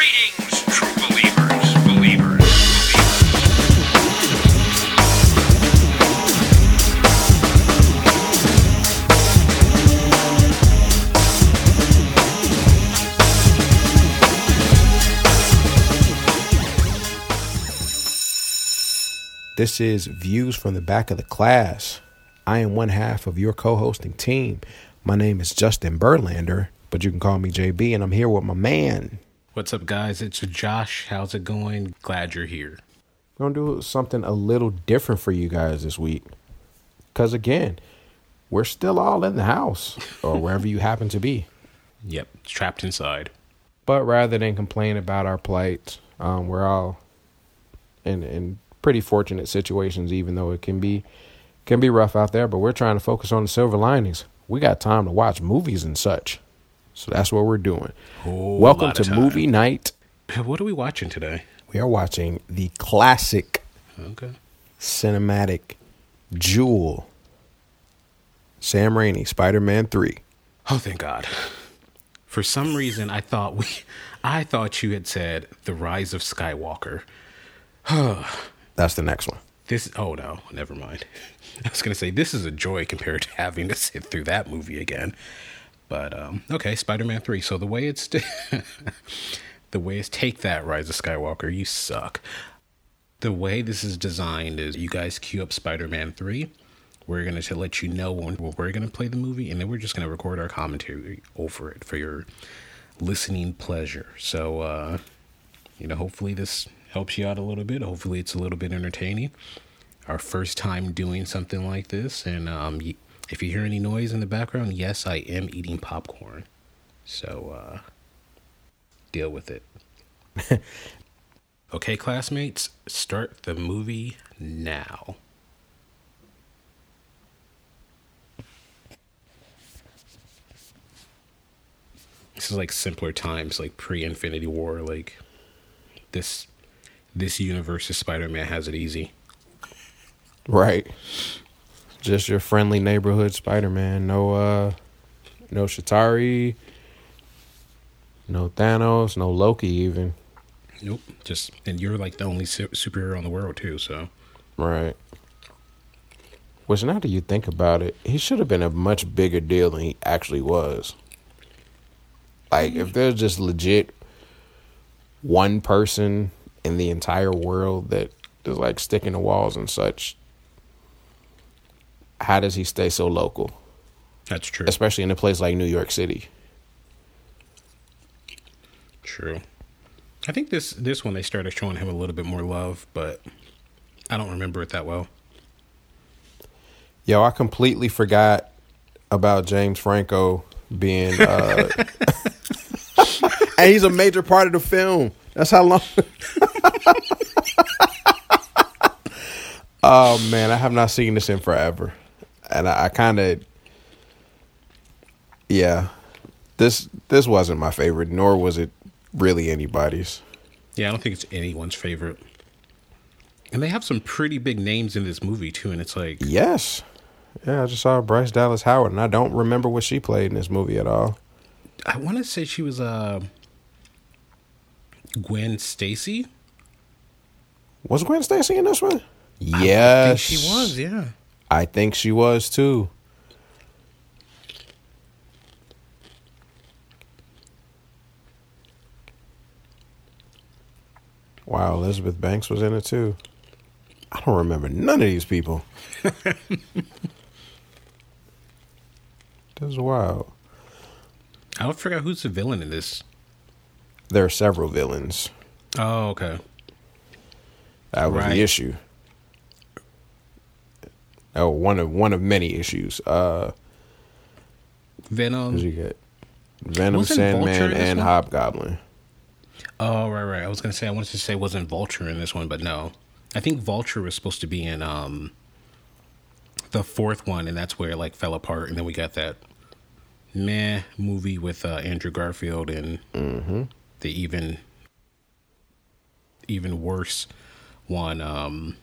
Greetings, true believers. This is Views from the Back of the Class. I am one half of your co-hosting team. My name is Justin Berlander, but you can call me JB, and I'm here with my man. What's up, guys? It's Josh. How's it going? Glad you're here. We're going to do something a little different for you guys this week. Because, again, we're still all in the house or wherever you happen to be. Yep, trapped inside. But rather than complain about our plight, we're all in pretty fortunate situations, even though it can be rough out there. But we're trying to focus on the silver linings. We got time to watch movies and such. So that's what we're doing. Welcome to movie night. What are we watching today? We are watching the classic cinematic jewel, Sam Raimi, Spider-Man 3. Oh, thank God. For some reason, I thought you had said The Rise of Skywalker. That's the next one. Never mind. I was going to say, this is a joy compared to having to sit through that movie again. But, okay, Spider-Man 3. So the way it's take that, Rise of Skywalker, you suck. The way this is designed is you guys queue up Spider-Man 3. We're going to let you know when we're going to play the movie, and then we're just going to record our commentary over it for your listening pleasure. So, hopefully this helps you out a little bit. Hopefully it's a little bit entertaining. Our first time doing something like this, and if you hear any noise in the background, yes, I am eating popcorn. So, deal with it. Okay, classmates, start the movie now. This is like simpler times, like pre-Infinity War. Like, this universe's Spider-Man has it easy. Right. Just your friendly neighborhood Spider-Man. No Chitauri, no Thanos, no Loki even. Nope. And you're like the only superhero in the world too, so. Right. Which, now that you think about it, he should have been a much bigger deal than he actually was. Like, if there's just legit one person in the entire world that is like sticking to walls and such, how does he stay so local? That's true. Especially in a place like New York City. True. I think this one they started showing him a little bit more love, but I don't remember it that well. Yo, I completely forgot about James Franco being... and he's a major part of the film. That's how long... Oh, man, I have not seen this in forever. And I kind of, this wasn't my favorite, nor was it really anybody's. Yeah, I don't think it's anyone's favorite. And they have some pretty big names in this movie, too, and it's like... Yes. Yeah, I just saw Bryce Dallas Howard, and I don't remember what she played in this movie at all. I want to say she was Gwen Stacy. Was Gwen Stacy in this one? Yes. I think she was, yeah. I think she was, too. Wow, Elizabeth Banks was in it, too. I don't remember none of these people. This is wild. I forgot who's the villain in this. There are several villains. Oh, okay. That was the issue. Oh, one of many issues. Venom. What did you get? Venom, Sandman, and one? Hobgoblin. Oh, right. I was going to say, I wanted to say wasn't Vulture in this one, but no. I think Vulture was supposed to be in the fourth one, and that's where it like fell apart, and then we got that movie with Andrew Garfield and the even worse one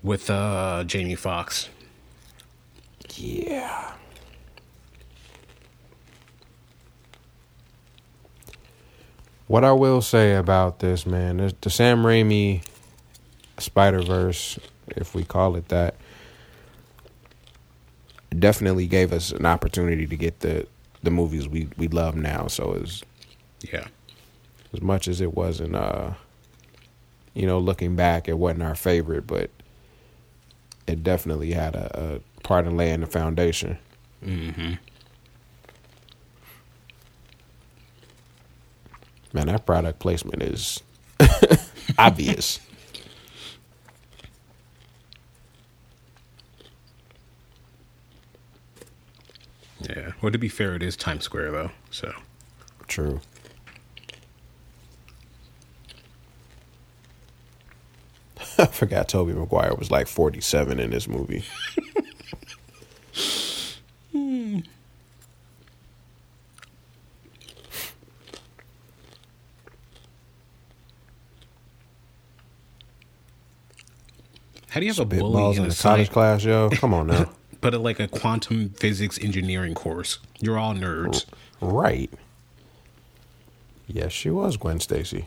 with Jamie Foxx. Yeah. What I will say about this, man, is the Sam Raimi Spider-Verse, if we call it that, definitely gave us an opportunity to get the movies we love now. So it's, yeah, as much as it wasn't, you know, looking back, it wasn't our favorite, but it definitely had a part in laying the foundation. Mm-hmm. Man, that product placement is obvious. Yeah. Well, to be fair, it is Times Square, though. So true. I forgot Tobey Maguire was like 47 in this movie. How do you have a bully in a college class, yo? Come on now. But like a quantum physics engineering course. You're all nerds. Right. Yes, she was Gwen Stacy.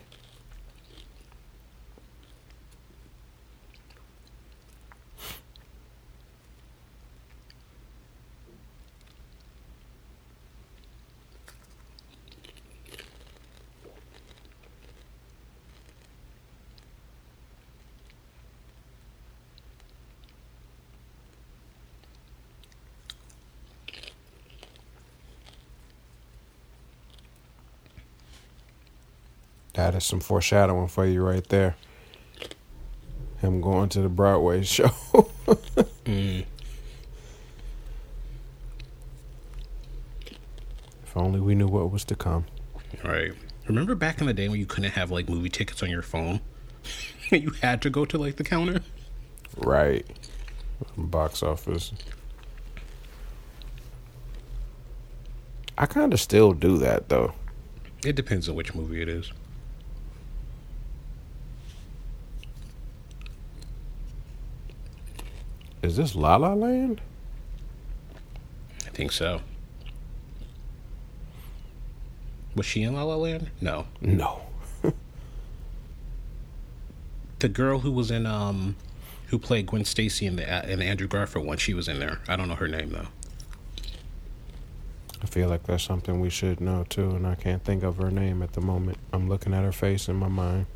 That is some foreshadowing for you right there. Him going to the Broadway show. If only we knew what was to come. Right. Remember back in the day when you couldn't have like movie tickets on your phone? You had to go to like the counter? Right. Box office. I kind of still do that though. It depends on which movie it is. Is this La La Land? I think so. Was she in La La Land? No. No. The girl who was in who played Gwen Stacy in the Andrew Garfield one, she was in there. I don't know her name though. I feel like that's something we should know too, and I can't think of her name at the moment. I'm looking at her face in my mind.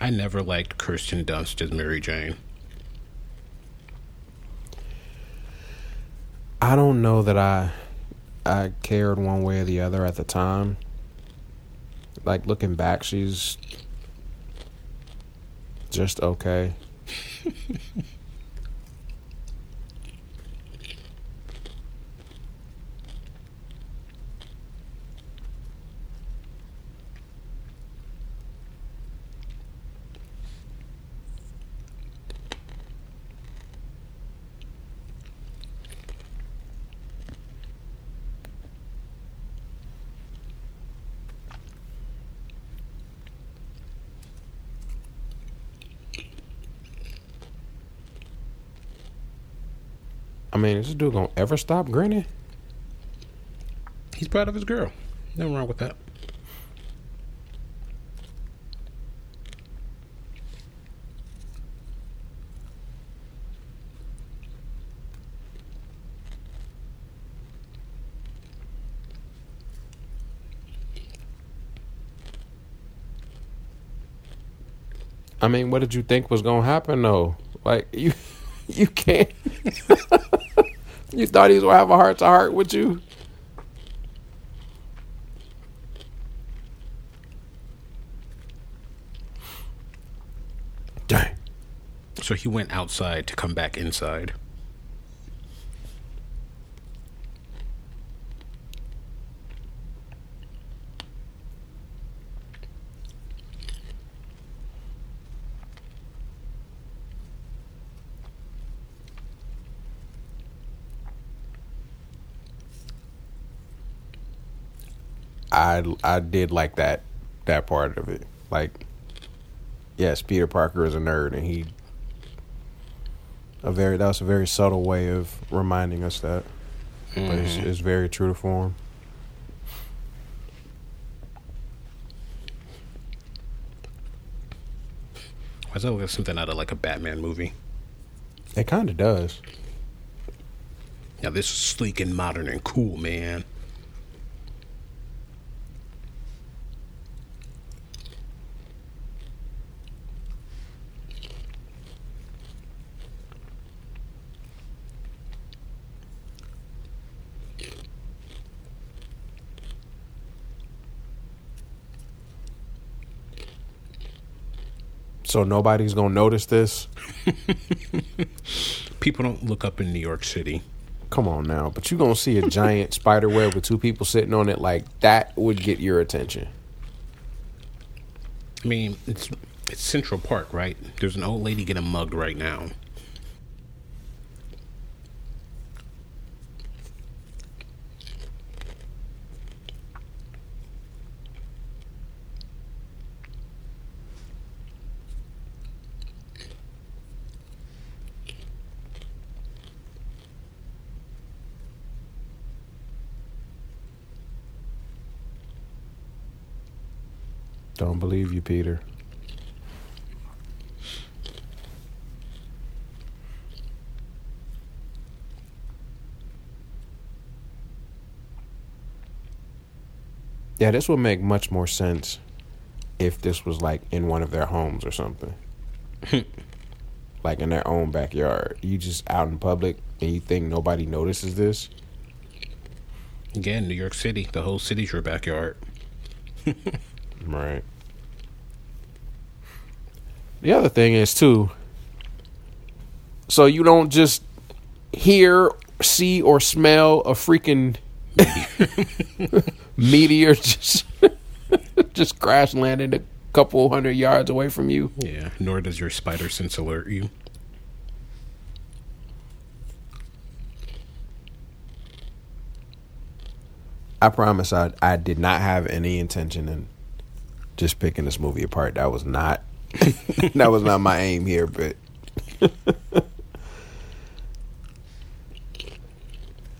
I never liked Kirsten Dunst as Mary Jane. I don't know that I cared one way or the other at the time. Like, looking back, she's just okay. I mean, is this dude gonna ever stop grinning? He's proud of his girl. Nothing wrong with that. I mean, what did you think was gonna happen though? Like, you can't. You thought he was going to have a heart-to-heart with you? Dang. So he went outside to come back inside. I did like that that part of it. Like, yes, Peter Parker is a nerd, and that was a very subtle way of reminding us that. Mm-hmm. But it's very true to form. Why does that look something out of like a Batman movie? It kind of does. Now this is sleek and modern and cool, man. So nobody's gonna notice this. People don't look up in New York City. Come on now, but you gonna see a giant spider web with two people sitting on it, like that would get your attention. I mean, it's Central Park, right? There's an old lady getting mugged right now. Don't believe you, Peter. Yeah, this would make much more sense if this was like in one of their homes or something. Like in their own backyard. You just out in public and you think nobody notices this? Again, New York City. The whole city's your backyard. Right. The other thing is too, so you don't just hear, see, or smell a freaking meteor just crash landing a couple hundred yards away from you. Yeah, nor does your spider sense alert you. I promise I did not have any intention in just picking this movie apart. That was not my aim here, but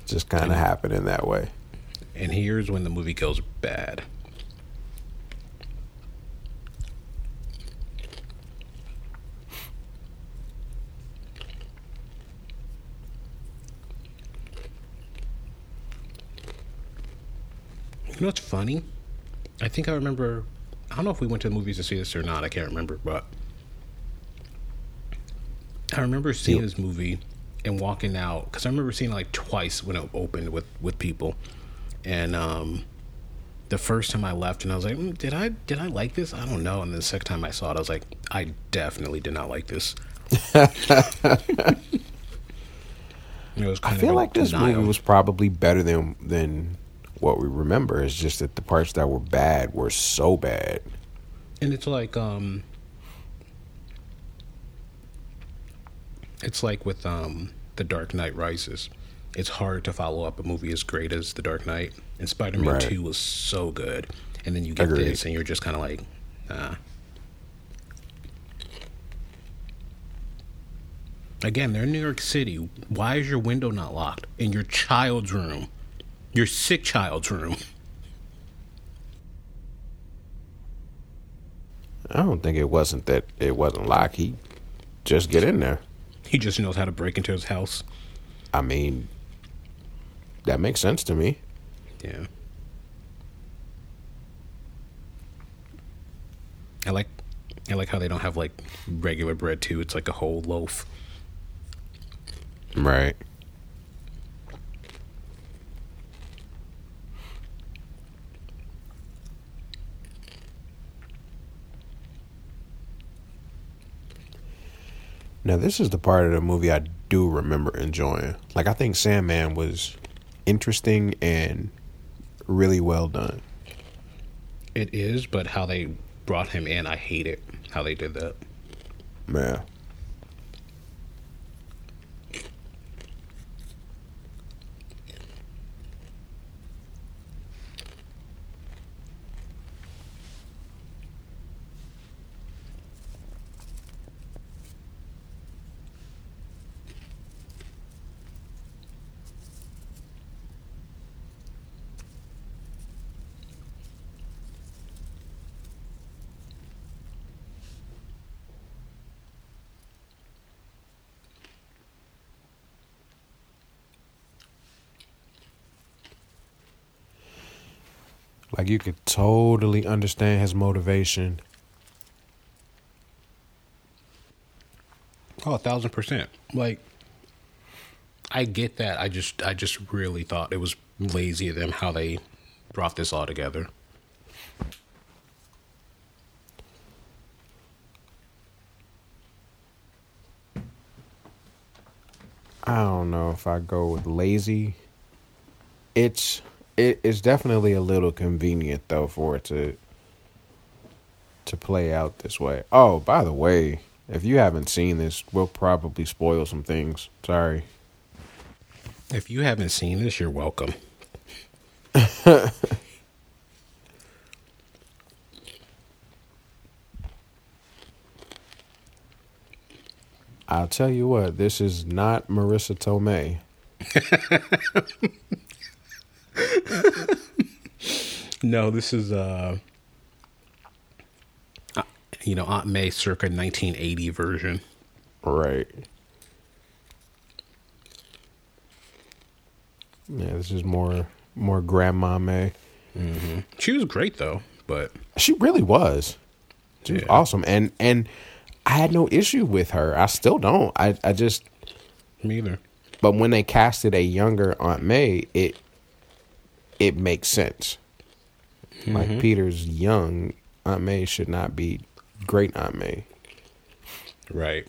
just kind of happened in that way. And here's when the movie goes bad. You know what's funny? I think I remember. I don't know if we went to the movies to see this or not. I can't remember, but I remember seeing this movie and walking out, because I remember seeing it like twice when it opened with people. And the first time I left, and I was like, did I like this? I don't know. And then the second time I saw it, I was like, I definitely did not like this. I feel like this movie was probably better than what we remember. Is just that the parts that were bad were so bad. And it's like The Dark Knight Rises. It's hard to follow up a movie as great as The Dark Knight. And Spider-Man 2 was so good. And then you get this and you're just kind of like, nah. Again, they're in New York City. Why is your window not locked? In your child's room. Your sick child's room. I don't think it wasn't locked. He just get in there. He just knows how to break into his house. I mean, that makes sense to me. Yeah. I like how they don't have like regular bread too. It's like a whole loaf. Right. Now, this is the part of the movie I do remember enjoying. Like, I think Sandman was interesting and really well done. It is, but how they brought him in, I hate it, how they did that. Man. Like, you could totally understand his motivation. 1,000%. Like, I get that. I just really thought it was lazy of them how they brought this all together. I don't know if I go with lazy. It's definitely a little convenient, though, for it to play out this way. Oh, by the way, if you haven't seen this, we'll probably spoil some things. Sorry. If you haven't seen this, you're welcome. I'll tell you what, this is not Marissa Tomei. No, this is Aunt May circa 1980 version. Right. Yeah, this is more Grandma May. Mm-hmm. She was great though, but she really was. She was awesome, and I had no issue with her. I still don't. I just me either. But when they casted a younger Aunt May, it makes sense. Mm-hmm. Like, Peter's young Aunt May should not be great Aunt May. Right.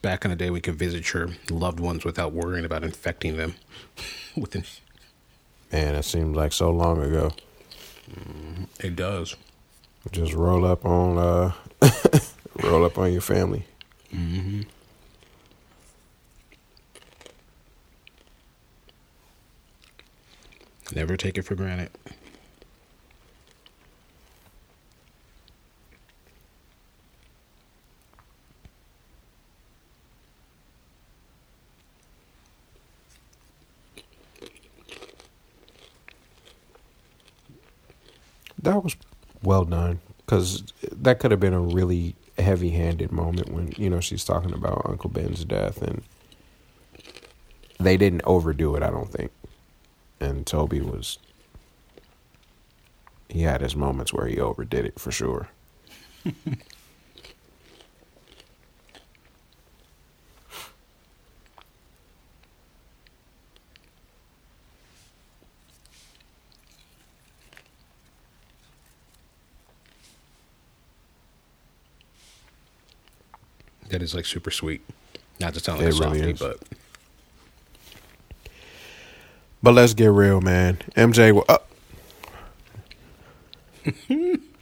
Back in the day, we could visit your loved ones without worrying about infecting them. Man, it seems like so long ago. It does. Just roll up on, roll up on your family. Mm-hmm. Never take it for granted. That was well done, because that could have been a really heavy-handed moment when, she's talking about Uncle Ben's death, and they didn't overdo it, I don't think. And Toby he had his moments where he overdid it, for sure. That is, like, super sweet. Not to sound like a softie, but... But let's get real, man. MJ will... Oh.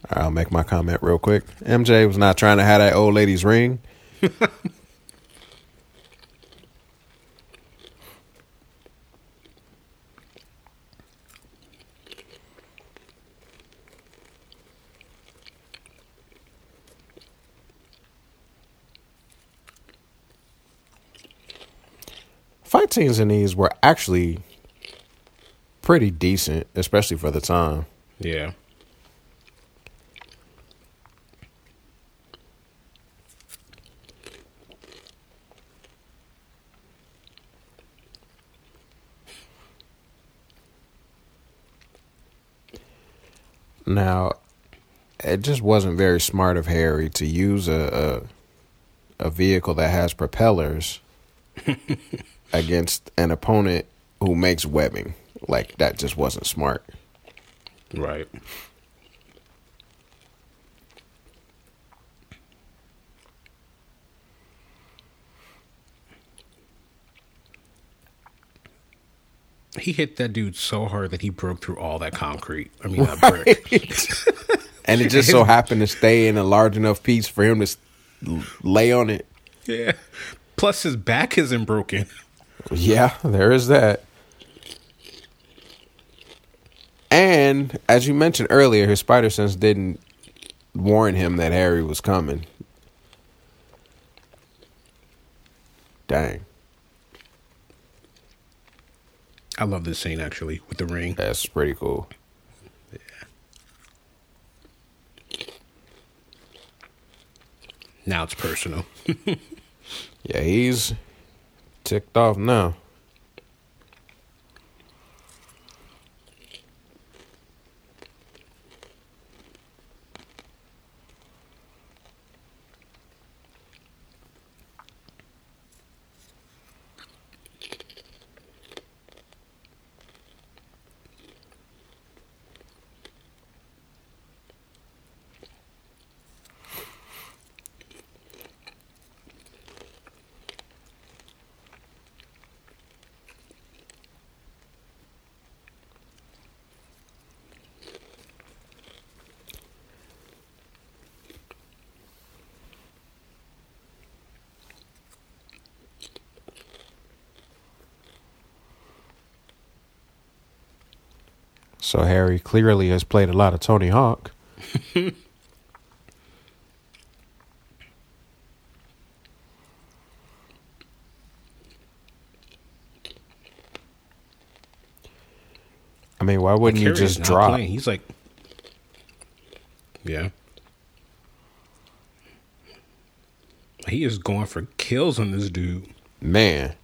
I'll make my comment real quick. MJ was not trying to have that old lady's ring. Fight scenes in these were actually pretty decent, especially for the time. Yeah. Now, it just wasn't very smart of Harry to use a vehicle that has propellers against an opponent who makes webbing. Like, that just wasn't smart. Right. He hit that dude so hard that he broke through all that concrete. I mean, right? That brick. And it just so happened to stay in a large enough piece for him to lay on it. Yeah. Plus, his back isn't broken. Yeah, there is that. And as you mentioned earlier, his spider sense didn't warn him that Harry was coming. Dang. I love this scene, actually, with the ring. That's pretty cool. Yeah. Now it's personal. Yeah, he's ticked off now. So Harry clearly has played a lot of Tony Hawk. I mean, why wouldn't you just drop? Playing. He's like, yeah. He is going for kills on this dude. Man.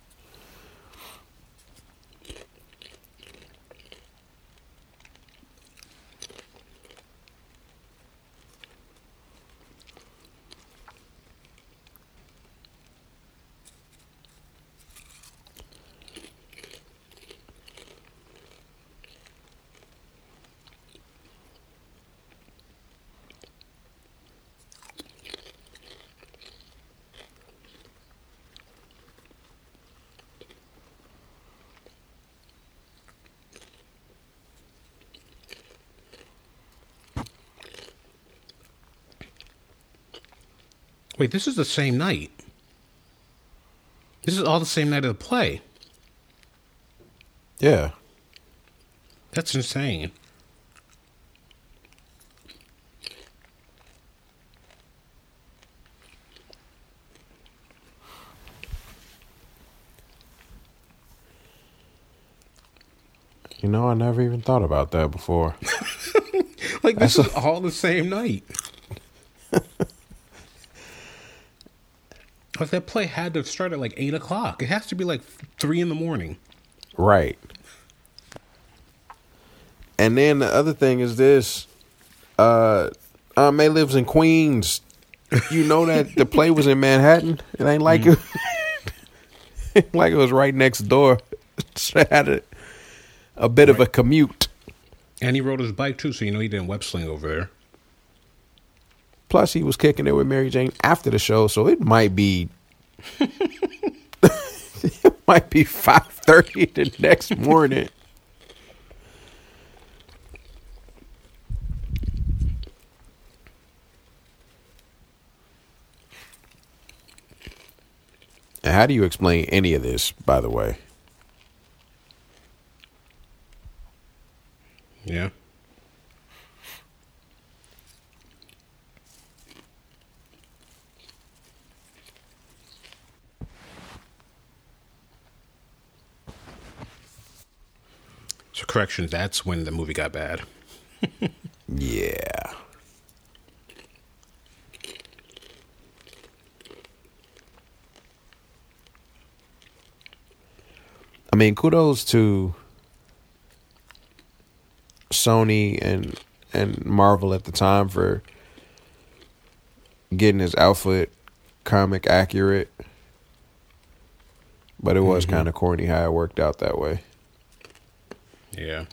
Wait, this is the same night. This is all the same night of the play. Yeah. That's insane. You know, I never even thought about that before. Like, this is all the same night. But that play had to start at like 8 o'clock. It has to be like 3 in the morning. Right. And then the other thing is this. Aunt May lives in Queens. You know that the play was in Manhattan. It ain't like, it like it was right next door. It had a bit of a commute. And he rode his bike too, so you know he didn't web sling over there. Plus, he was kicking it with Mary Jane after the show, so it might be 5:30 the next morning. How do you explain any of this, by the way? Yeah. So correction, that's when the movie got bad. Yeah. I mean, kudos to Sony and Marvel at the time for getting his outfit comic accurate. But it was kind of corny how it worked out that way. Yeah.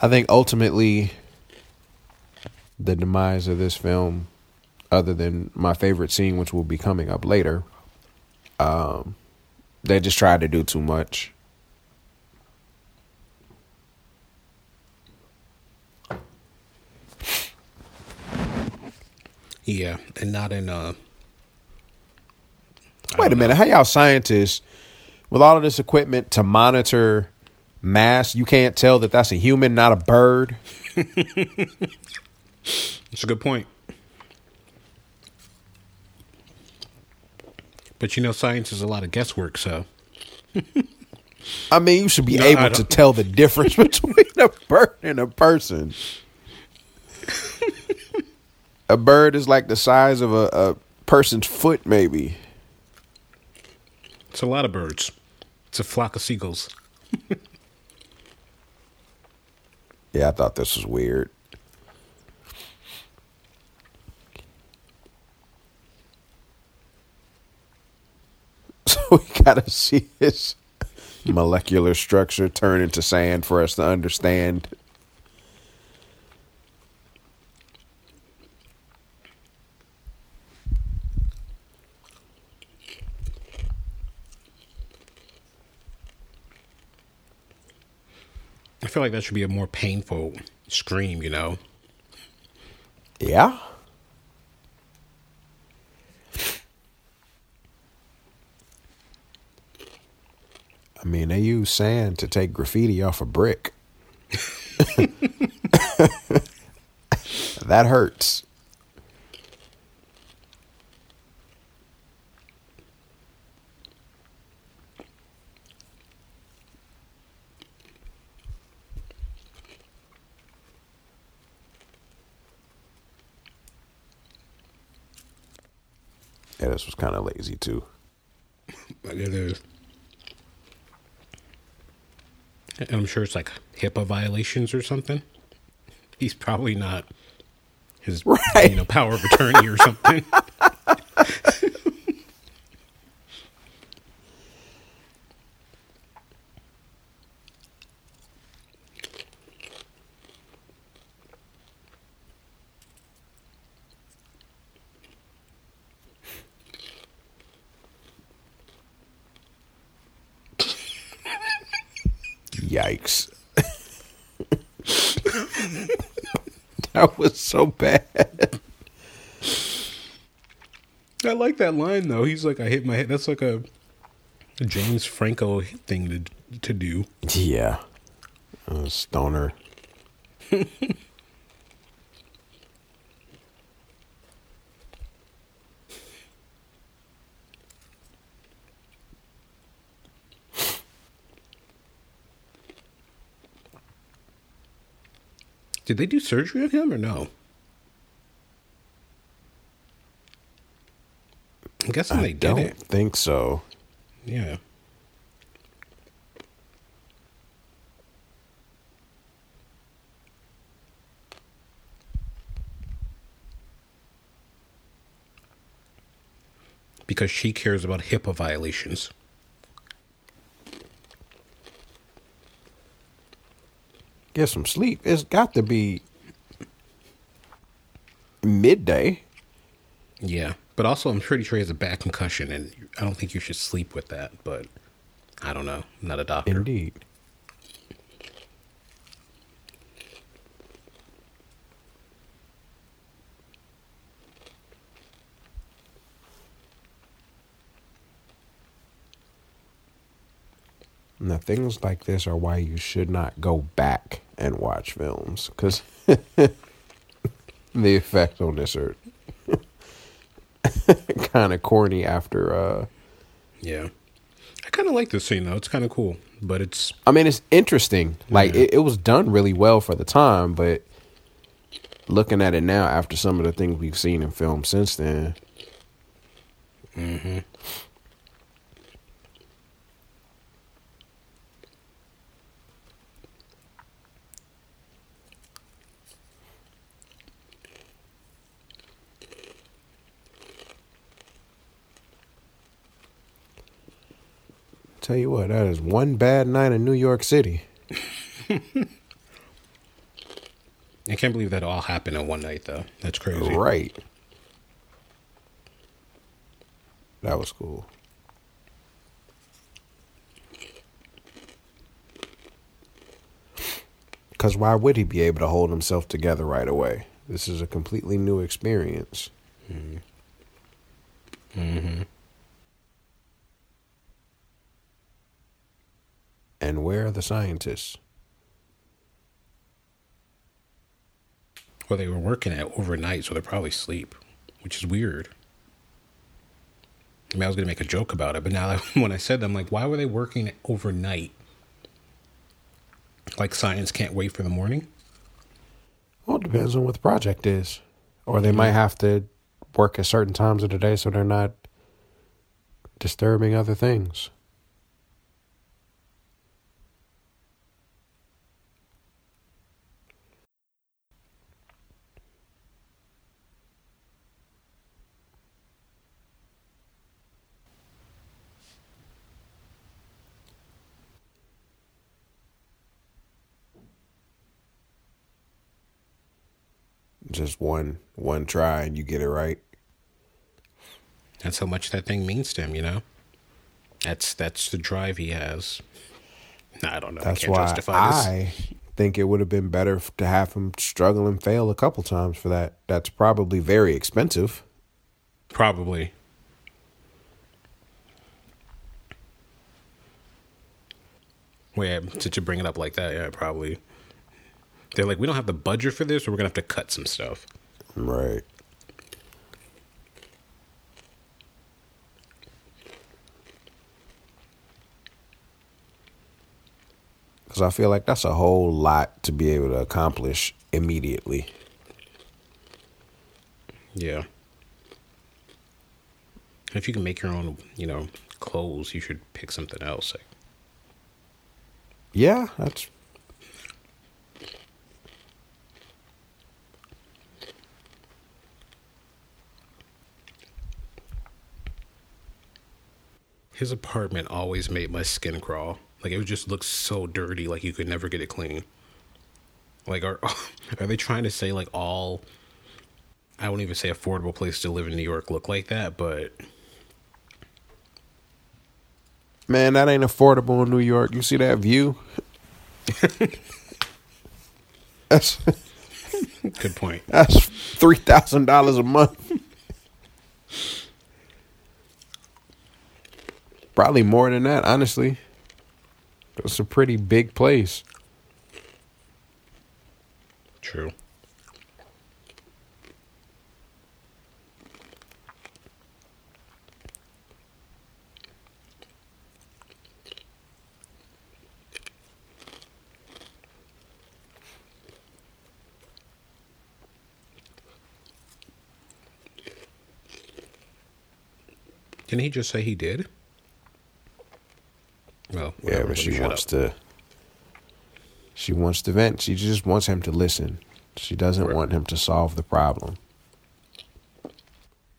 I think ultimately the demise of this film, other than my favorite scene, which will be coming up later, they just tried to do too much. Yeah, and not in Wait a minute, how y'all scientists, with all of this equipment to monitor mass, you can't tell that that's a human, not a bird? That's a good point. But you know, science is a lot of guesswork, so. I mean, you should be able to tell the difference between a bird and a person. A bird is like the size of a person's foot, maybe. It's a lot of birds. It's a flock of seagulls. Yeah, I thought this was weird. So we gotta see his molecular structure turn into sand for us to understand. I feel like that should be a more painful scream, you know? Yeah. I mean, they use sand to take graffiti off a brick. That hurts. Yeah, this was kind of lazy, too. It is. And I'm sure it's like HIPAA violations or something. He's probably not his power of attorney or something. Yikes. That was so bad. I like that line, though. He's like, I hit my head. That's like a James Franco thing to do. Yeah. A stoner. Did they do surgery on him or no? I'm guessing they did it. I don't think so. Yeah. Because she cares about HIPAA violations. Get some sleep. It's got to be midday. Yeah, but also I'm pretty sure he has a back concussion, and I don't think you should sleep with that, but I don't know. I'm not a doctor. Indeed. Now, things like this are why you should not go back and watch films, because the effects on this are kind of corny after. Yeah, I kind of like this scene, though. It's kind of cool, but it's. I mean, it's interesting. Like, yeah. It was done really well for the time, but looking at it now, after some of the things we've seen in film since then. Mm-hmm. Tell you what, that is one bad night in New York City. I can't believe that all happened in one night, though. That's crazy. Right. That was cool. Because why would he be able to hold himself together right away? This is a completely new experience. And where are the scientists? Well, they were working at overnight, so they're probably asleep, which is weird. I mean, I was going to make a joke about it, but now when I said that, I'm like, why were they working overnight? Like science can't wait for the morning? Well, it depends on what the project is. Or they might have to work at certain times of the day so they're not disturbing other things. Just one try and you get it right. That's how much that thing means to him, you know? That's the drive he has. I don't know. That's why I think it would have been better to have him struggle and fail a couple times for that. That's probably very expensive. Probably. Well, yeah, to bring it up like that, yeah, probably. They're like, we don't have the budget for this, so we're going to have to cut some stuff. Right. Because I feel like that's a whole lot to be able to accomplish immediately. Yeah. If you can make your own, you know, clothes, you should pick something else. Like, yeah, that's... His apartment always made my skin crawl. Like, it would just look so dirty, like you could never get it clean. Like, are they trying to say, like, all... I won't even say affordable place to live in New York look like that, but... Man, that ain't affordable in New York. You see that view? That's... Good point. That's $3,000 a month. Probably more than that, honestly. It's a pretty big place. True. Didn't he just say he did? Well, yeah, but she wants to. She wants to vent. She just wants him to listen. She doesn't want him to solve the problem.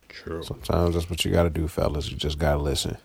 True. Sometimes that's what you got to do, fellas. You just got to listen.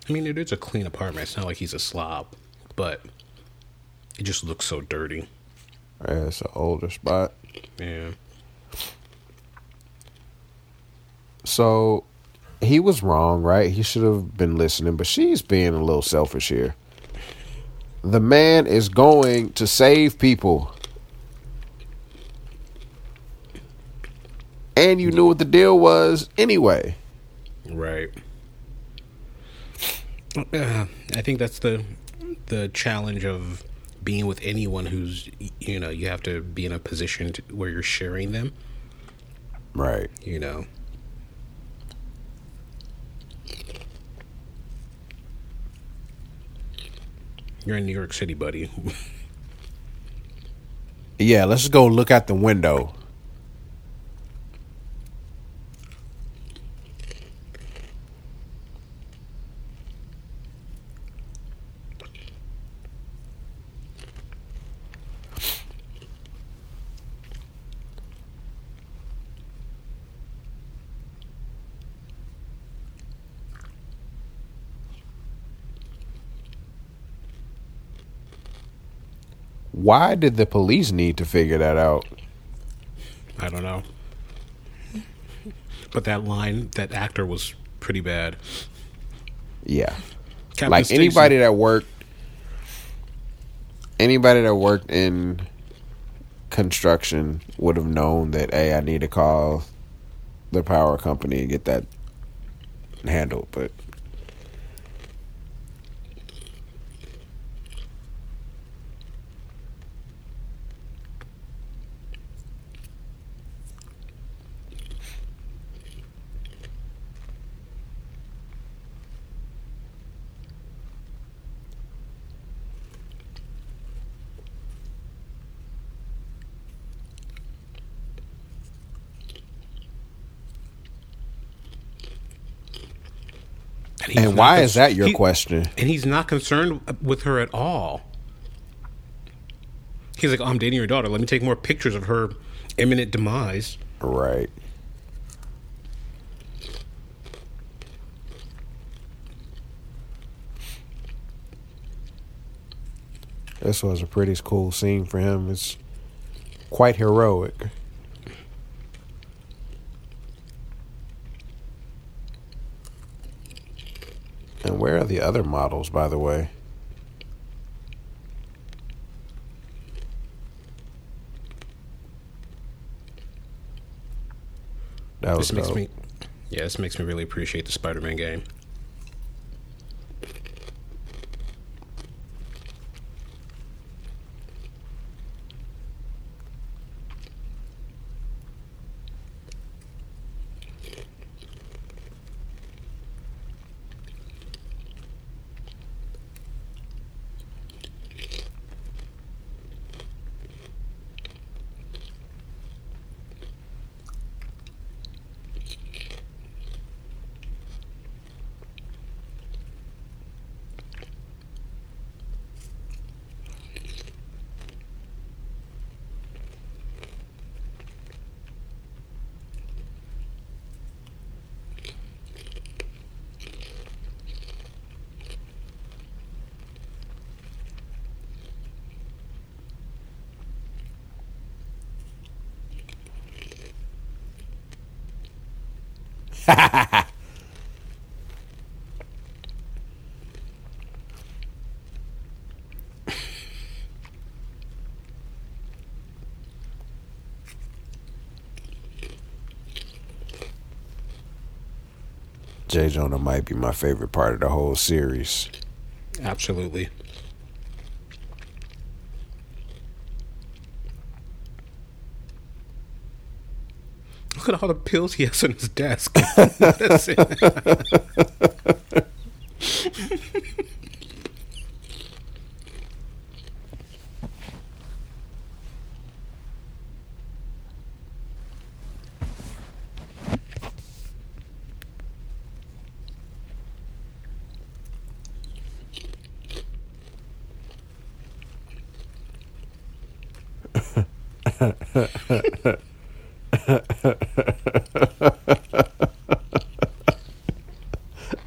I mean, it is a clean apartment. It's not like he's a slob, but it just looks so dirty. Yeah, it's an older spot. Yeah. So, he was wrong, right? He should have been listening, but she's being a little selfish here. The man is going to save people. And you knew what the deal was anyway. Right. I think that's the challenge of being with anyone who's, you know, you have to be in a position where you're sharing them. Right. You know. You're in New York City, buddy. Yeah, let's go look out the window. Why did the police need to figure that out? I don't know. But that line, that actor was pretty bad. Yeah. Captain like Stacy. Anybody that worked in construction would have known that, hey, I need to call the power company and get that handled, but and why is that your question? And he's not concerned with her at all. He's like, oh, I'm dating your daughter. Let me take more pictures of her imminent demise. Right. This was a pretty cool scene for him. It's quite heroic. And where are the other models, by the way? That was dope. This makes me really appreciate the Spider-Man game. J. Jonah might be my favorite part of the whole series. Absolutely. Look at all the pills he has on his desk. That's it.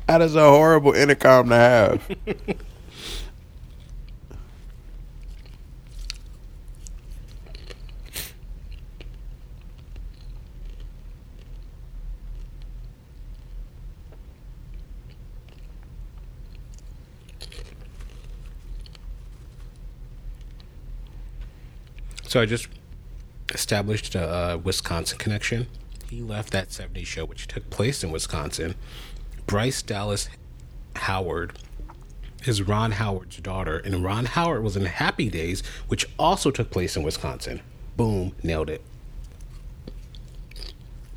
That is a horrible intercom to have. So I just established a Wisconsin connection. He left That 70s Show, which took place in Wisconsin. Bryce Dallas Howard is Ron Howard's daughter, and Ron Howard was in Happy Days, which also took place in Wisconsin. Boom, nailed it.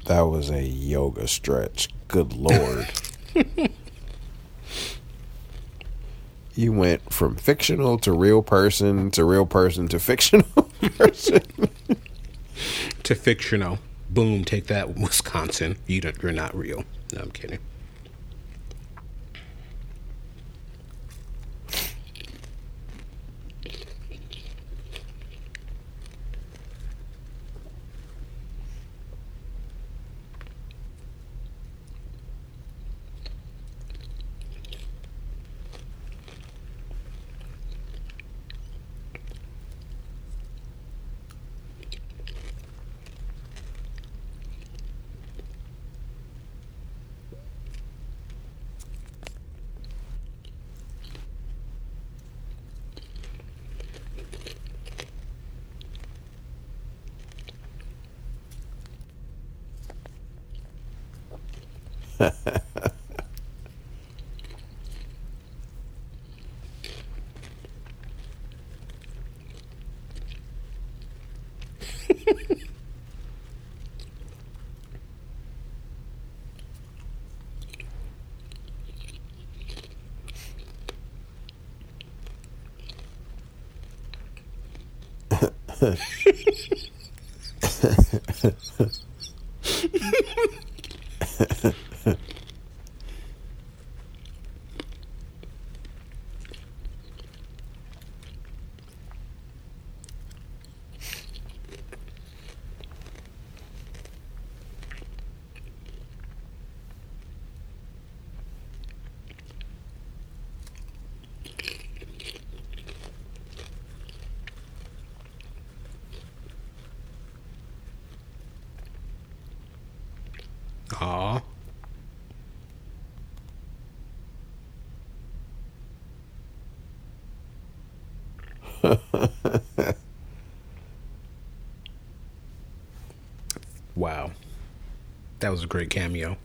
That was a yoga stretch. Good Lord. You went from fictional to real person to real person to fictional person. To fictional. Boom, take that, Wisconsin. You're not real. No, I'm kidding. Wow. That was a great cameo.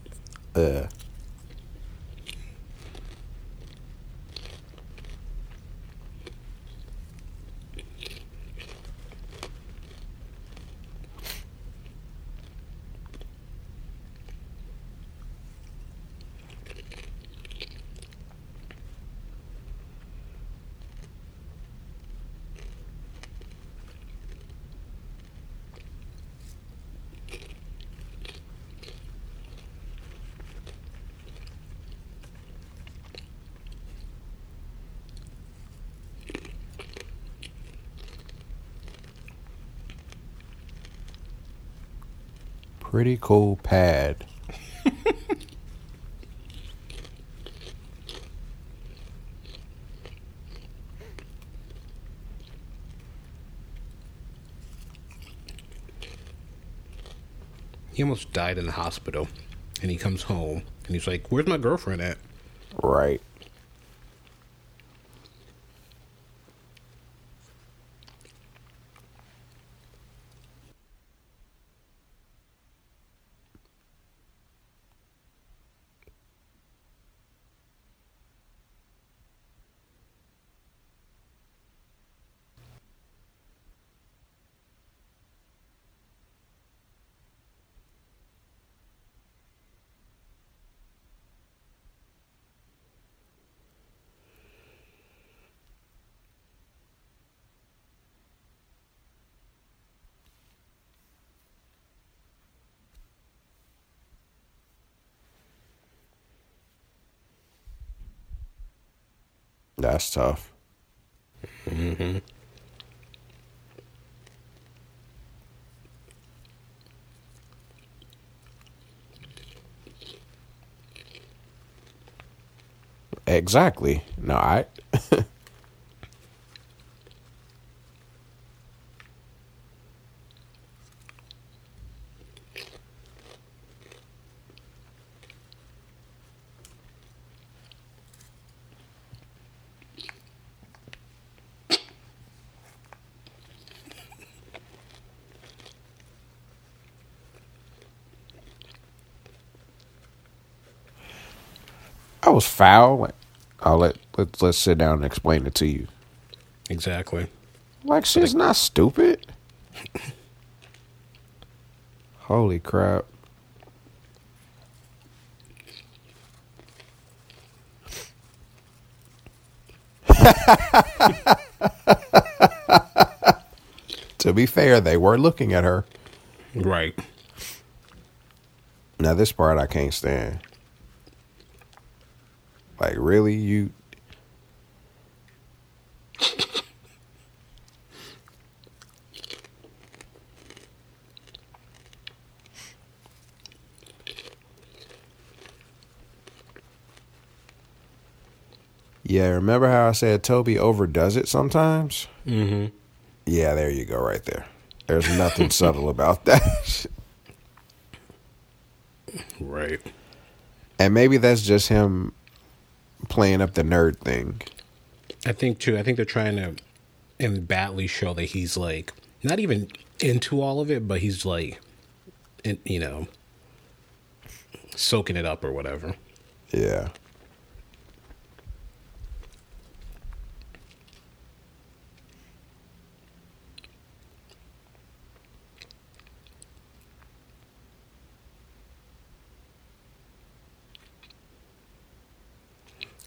Pretty cool pad. He almost died in the hospital, and he comes home, and he's like, "Where's my girlfriend at?" Right. That's tough. Mm-hmm. Exactly. No, I... was foul. Let's sit down and explain it to you. Exactly. Like, she's not stupid. Holy crap. To be fair, they were looking at her. Right. Now this part I can't stand. Like, really, you... Yeah, remember how I said Toby overdoes it sometimes? Mm-hmm. Yeah, there you go, right there. There's nothing subtle about that. Right. And maybe that's just him... playing up the nerd thing. I think, too. I think they're trying to and badly show that he's, like, not even into all of it, but he's, like, you know, soaking it up or whatever. Yeah.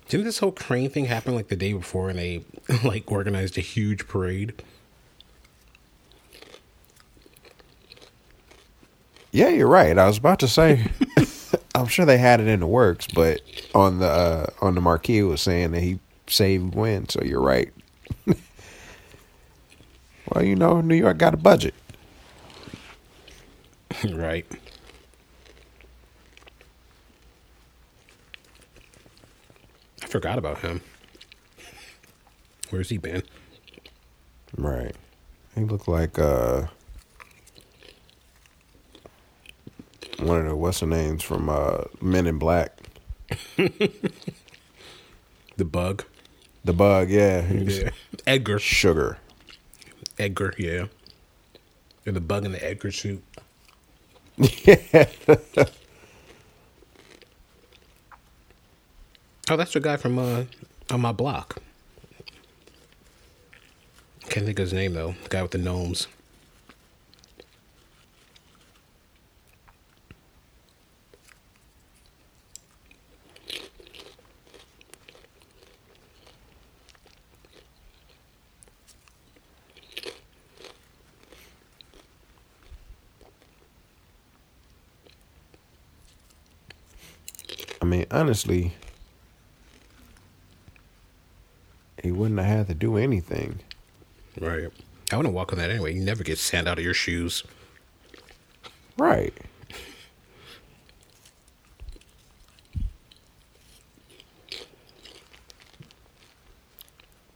Didn't this whole crane thing happen like the day before and they like organized a huge parade? Yeah, you're right. I was about to say, I'm sure they had it in the works, but on the marquee it was saying that he saved Gwen, so you're right. Well, you know, New York got a budget. Right. Forgot about him. Where's he been? Right. He looked like one of the what's the names from Men in Black. The bug, yeah. Edgar. Sugar. Edgar, yeah. And the bug in the Edgar suit. Yeah. Oh, that's the guy from on my block. Can't think of his name, though. The guy with the gnomes. I mean, honestly... He wouldn't have had to do anything. Right. I wouldn't walk on that anyway. You never get sand out of your shoes. Right.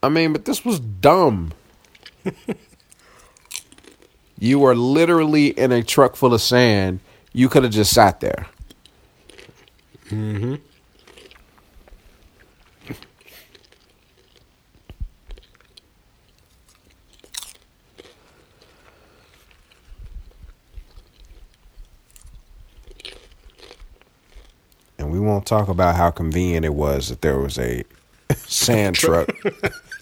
I mean, but this was dumb. You were literally in a truck full of sand. You could have just sat there. Mm-hmm. We won't talk about how convenient it was that there was a sand truck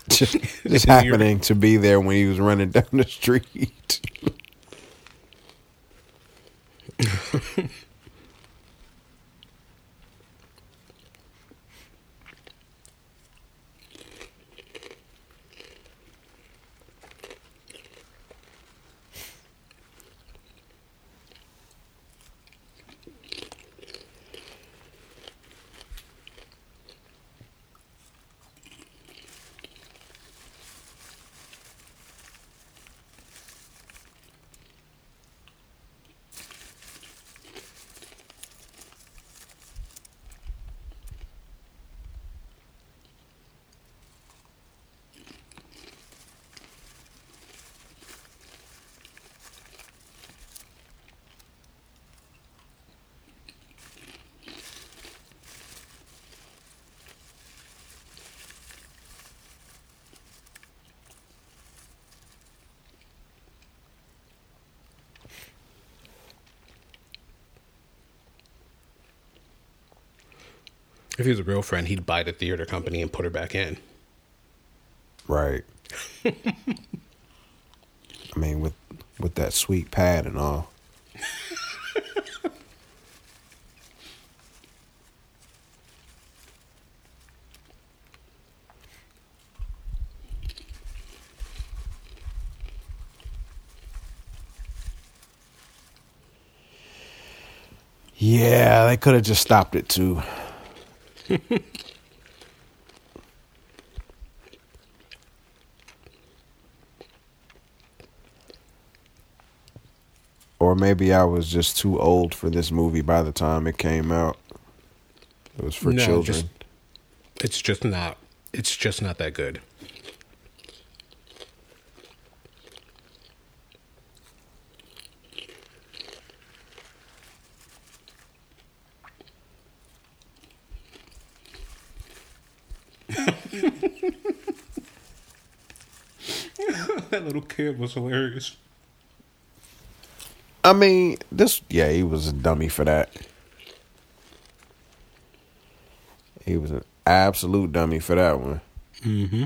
just happening to be there when he was running down the street. If he was a real friend, he'd buy the theater company and put her back in. Right. I mean, with that sweet pad and all. Yeah, they could have just stopped it too. Or maybe I was just too old for this movie by the time it came out. It was for children. It's just not that good. That little kid was hilarious. I mean, he was a dummy for that. He was an absolute dummy for that one. Mm-hmm.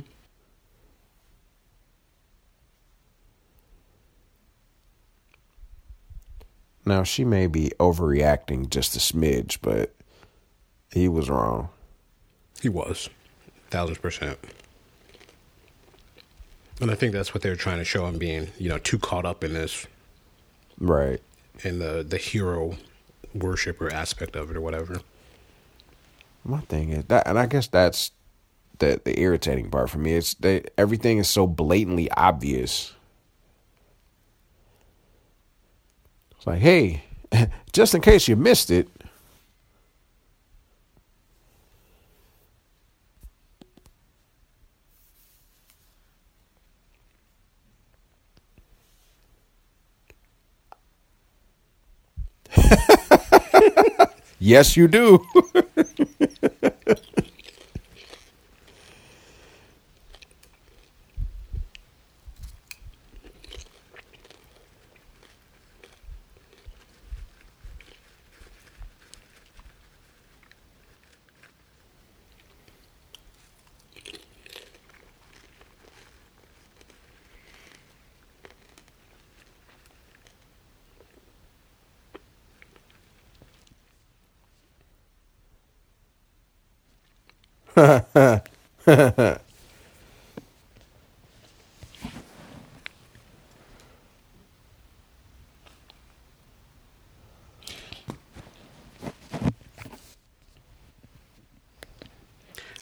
Now, she may be overreacting just a smidge, but he was wrong. He was. 1000%. And I think that's what they were trying to show him being, you know, too caught up in this. Right. And the hero worshiper aspect of it or whatever. My thing is that, and I guess that's the irritating part for me. It's that everything is so blatantly obvious. It's like, hey, just in case you missed it. Yes, you do.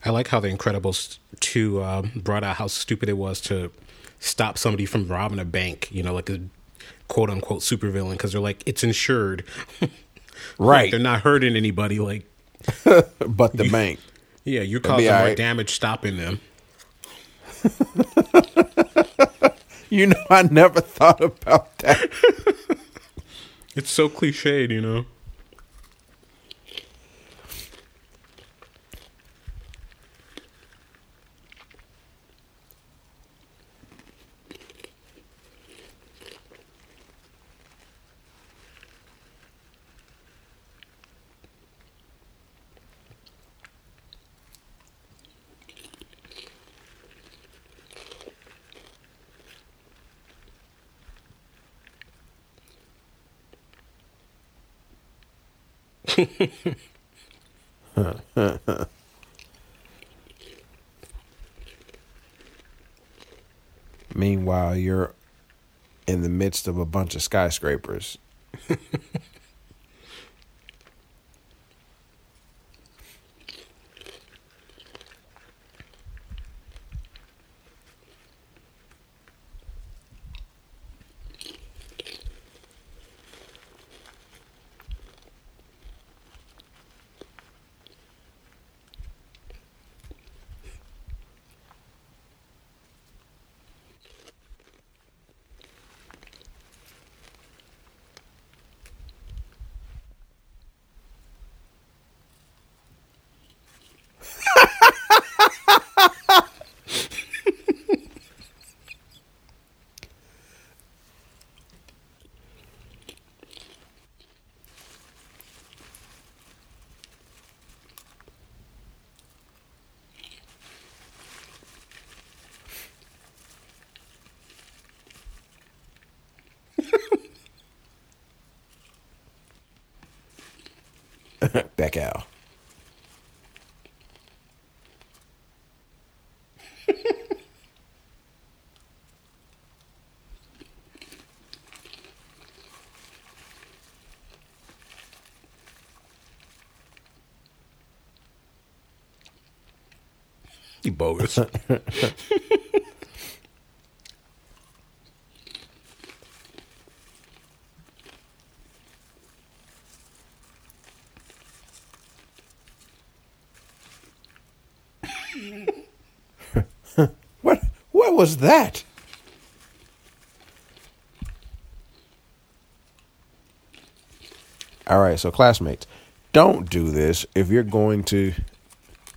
I like how The Incredibles 2 brought out how stupid it was to stop somebody from robbing a bank, you know, like a quote-unquote supervillain, because they're like, it's insured. Right. Like, they're not hurting anybody. Like, but the bank. Yeah, you're causing more damage stopping them. You know, I never thought about that. It's so cliched, you know. Meanwhile, you're in the midst of a bunch of skyscrapers. Back out. You bogus. What was that? All right, so classmates, don't do this if you're going to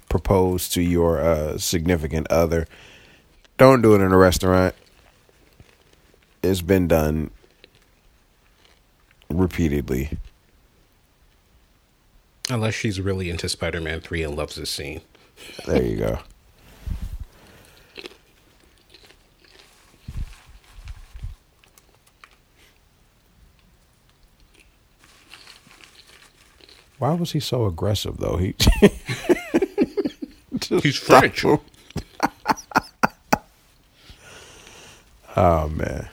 propose to your significant other. Don't do it in a restaurant. It's been done repeatedly. Unless she's really into Spider-Man 3 and loves this scene. There you go. Why was he so aggressive, though? He's French. Oh, man.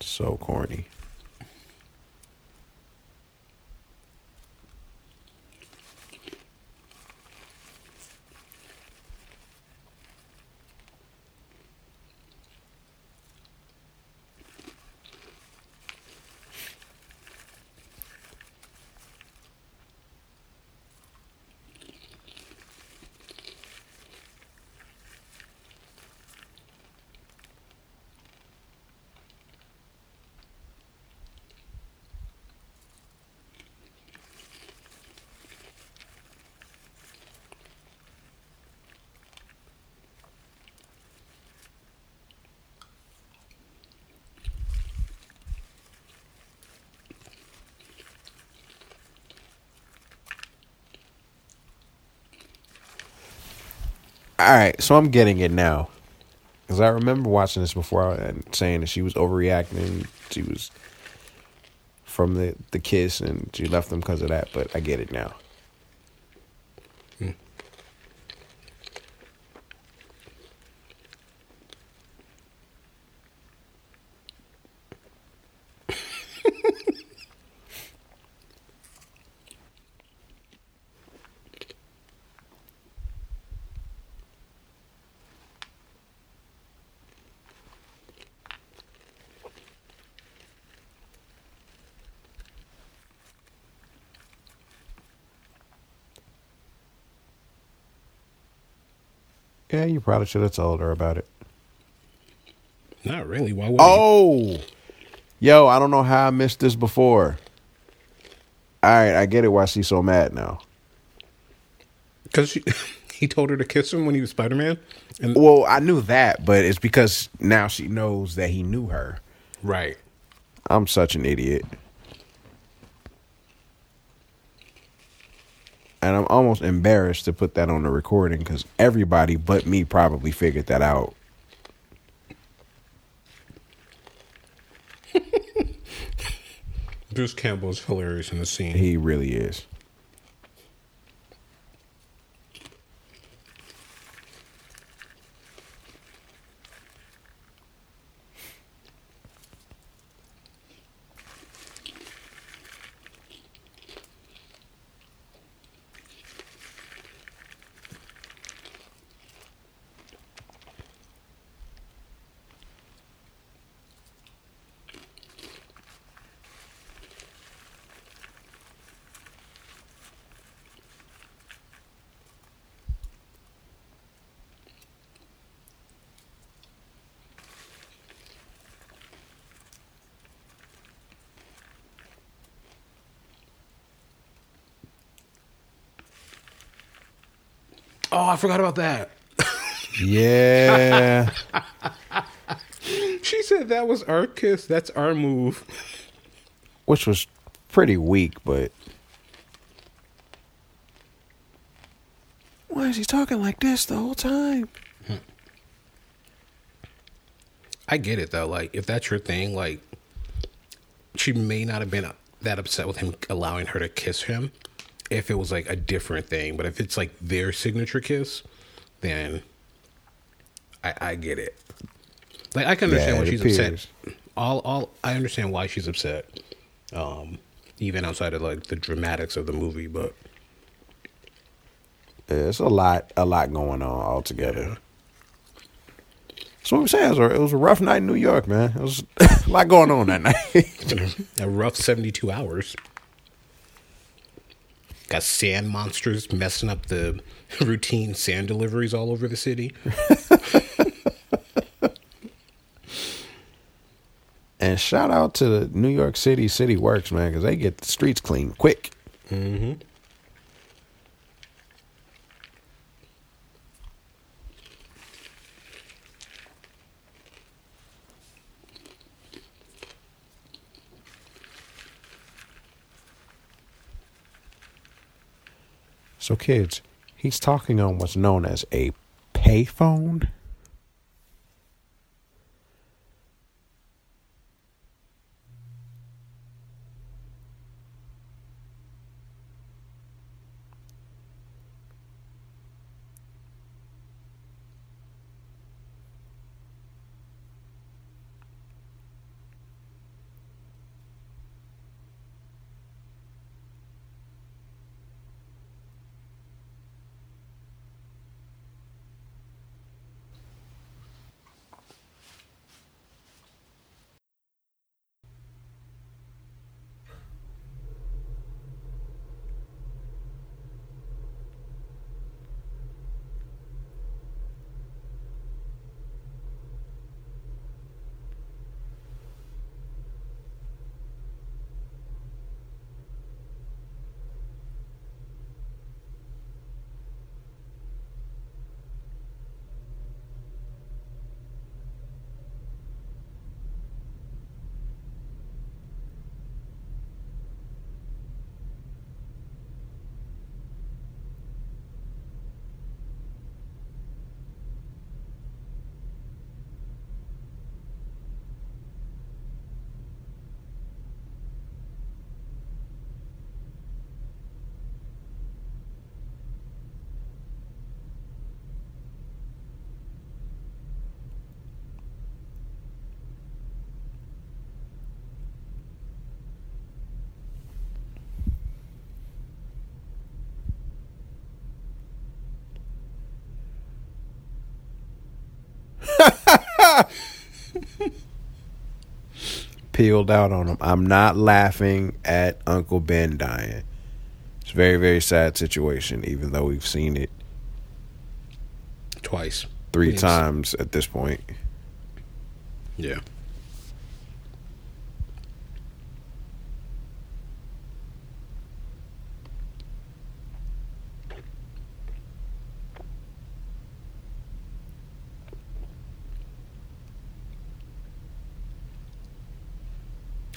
So corny. All right, so I'm getting it now, because I remember watching this before and saying that she was overreacting. She was from the kiss, and she left them because of that, but I get it now. Yeah, you probably should have told her about it. Not really. Why would you? Yo, I don't know how I missed this before. All right, I get it why she's so mad now. Because he told her to kiss him when he was Spider-Man? And well, I knew that, but it's because now she knows that he knew her. Right. I'm such an idiot. And I'm almost embarrassed to put that on the recording because everybody but me probably figured that out. Bruce Campbell is hilarious in the scene. He really is. Oh, I forgot about that. Yeah. She said that was our kiss. That's our move. Which was pretty weak, but... Why is he talking like this the whole time? I get it, though. Like, if that's your thing, like... She may not have been that upset with him allowing her to kiss him. If it was like a different thing, but if it's like their signature kiss, then I get it. Like I can understand why she's upset. All I understand why she's upset. Even outside of like the dramatics of the movie, but yeah, it's a lot going on altogether. Yeah. So what I'm saying is, it was a rough night in New York, man. It was a lot going on that night. A rough 72 hours. Got sand monsters messing up the routine sand deliveries all over the city. And shout out to the New York City Works, man, because they get the streets clean quick. Mm-hmm. So kids, he's talking on what's known as a payphone. Peeled out on him. I'm not laughing at Uncle Ben dying. It's a very, very sad situation, even though we've seen it three times at this point. Yeah.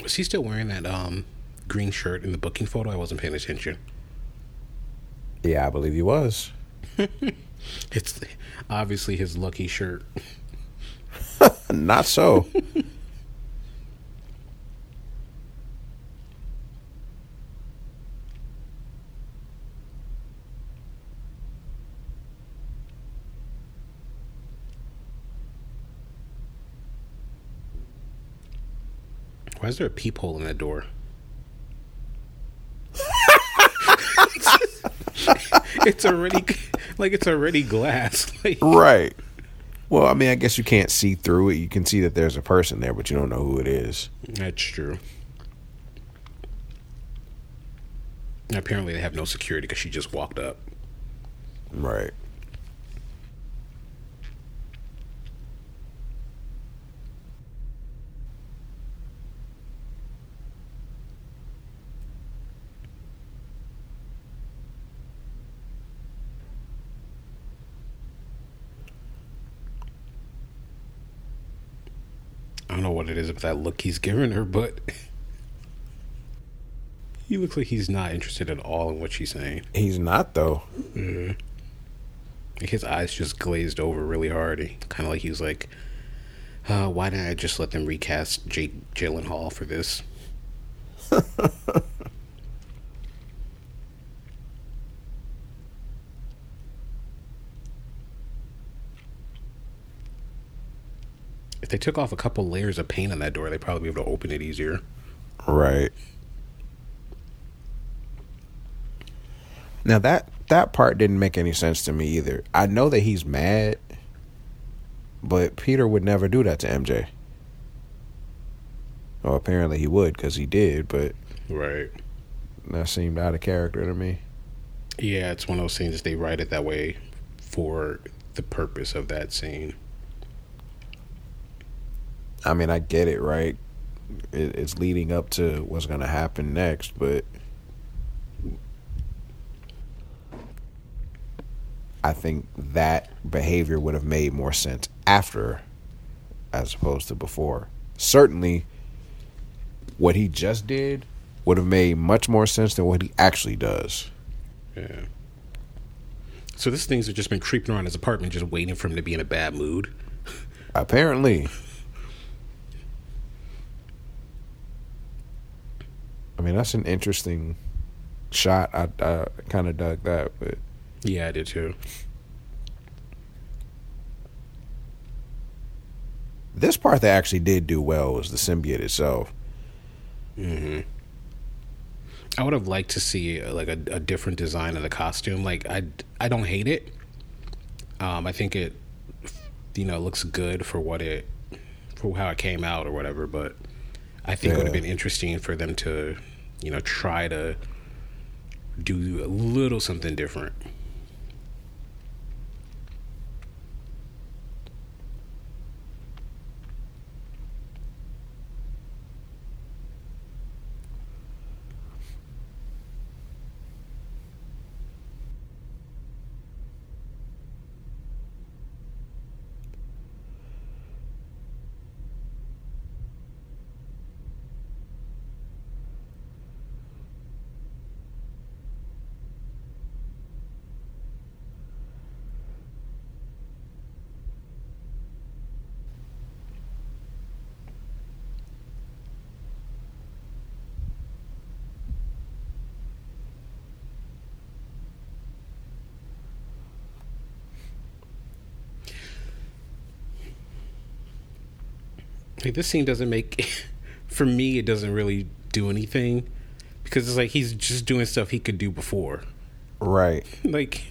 Is he still wearing that green shirt in the booking photo? I wasn't paying attention. Yeah, I believe he was. It's obviously his lucky shirt. Not so. Why is there a peephole in that door? It's already glass. Like. Right. Well, I mean, I guess you can't see through it. You can see that there's a person there, but you don't know who it is. That's true. And apparently, they have no security because she just walked up. Right. I don't know what it is about that look he's giving her, but he looks like he's not interested at all in what she's saying. He's not, though. Mm-hmm. Like his eyes just glazed over really hard. Kind of like he was like, why didn't I just let them recast Jake Gyllenhaal for this? If they took off a couple layers of paint on that door, they'd probably be able to open it easier. Right. Now, that part didn't make any sense to me either. I know that he's mad, but Peter would never do that to MJ. Well, apparently he would, because he did, but... Right. That seemed out of character to me. Yeah, it's one of those things that they write it that way for the purpose of that scene. I mean, I get it, right? It's leading up to what's going to happen next, but I think that behavior would have made more sense after as opposed to before. Certainly, what he just did would have made much more sense than what he actually does. Yeah. So this thing's just been creeping around his apartment, just waiting for him to be in a bad mood. Apparently. I mean, that's an interesting shot. I kind of dug that, but yeah, I did too. This part that actually did do well was the symbiote itself. Mm-hmm. I would have liked to see like a different design of the costume. Like I don't hate it. I think it, you know, looks good for what it, for how it came out or whatever. But I think it would have been interesting for them to, you know, try to do a little something different. Like, this scene doesn't make, for me, it doesn't really do anything, because it's like he's just doing stuff he could do before. Right. Like,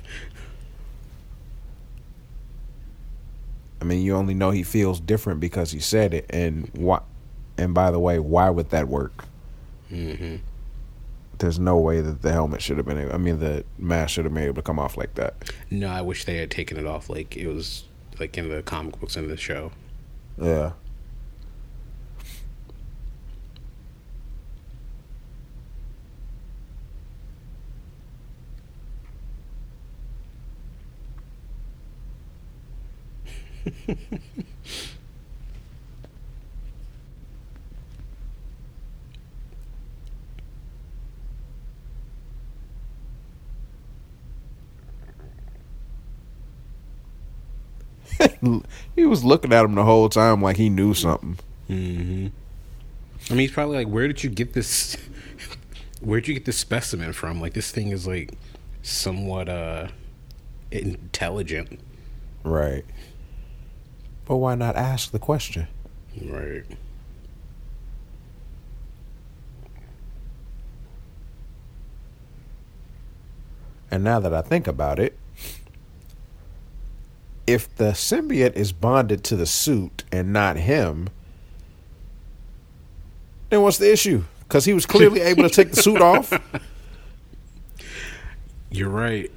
I mean, you only know he feels different because he said it, and why? And by the way, why would that work? Mm-hmm. There's no way that the helmet should have been able, I mean, the mask should have been able to come off like that. No, I wish they had taken it off like it was like in the comic books in the show. Yeah. He was looking at him the whole time like he knew something. Mm-hmm. I mean, he's probably like, where did you get this? Where'd you get this specimen from? Like, this thing is like somewhat intelligent. Right. But why not ask the question? Right. And now that I think about it, if the symbiote is bonded to the suit and not him, then what's the issue? Because he was clearly able to take the suit off. You're right.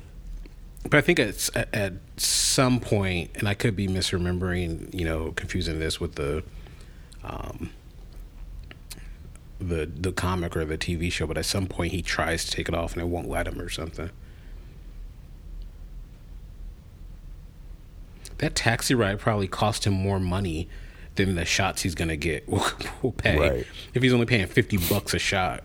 But I think it's at some point, and I could be misremembering, you know, confusing this with the comic or the TV show, but at some point he tries to take it off and it won't let him or something. That taxi ride probably cost him more money than the shots he's going to get will pay. Right. If he's only paying $50 a shot.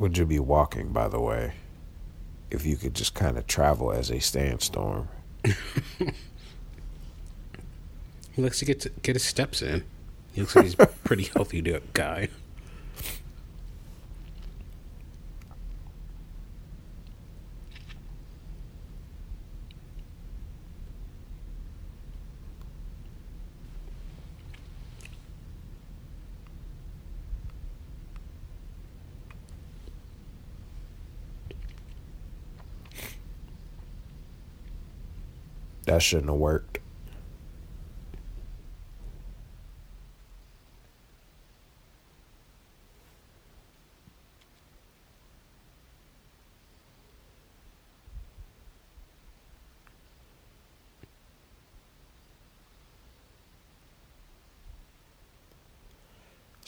Would you be walking, by the way, if you could just kind of travel as a sandstorm? He likes to get his steps in. He looks like he's a pretty healthy guy. That shouldn't have worked.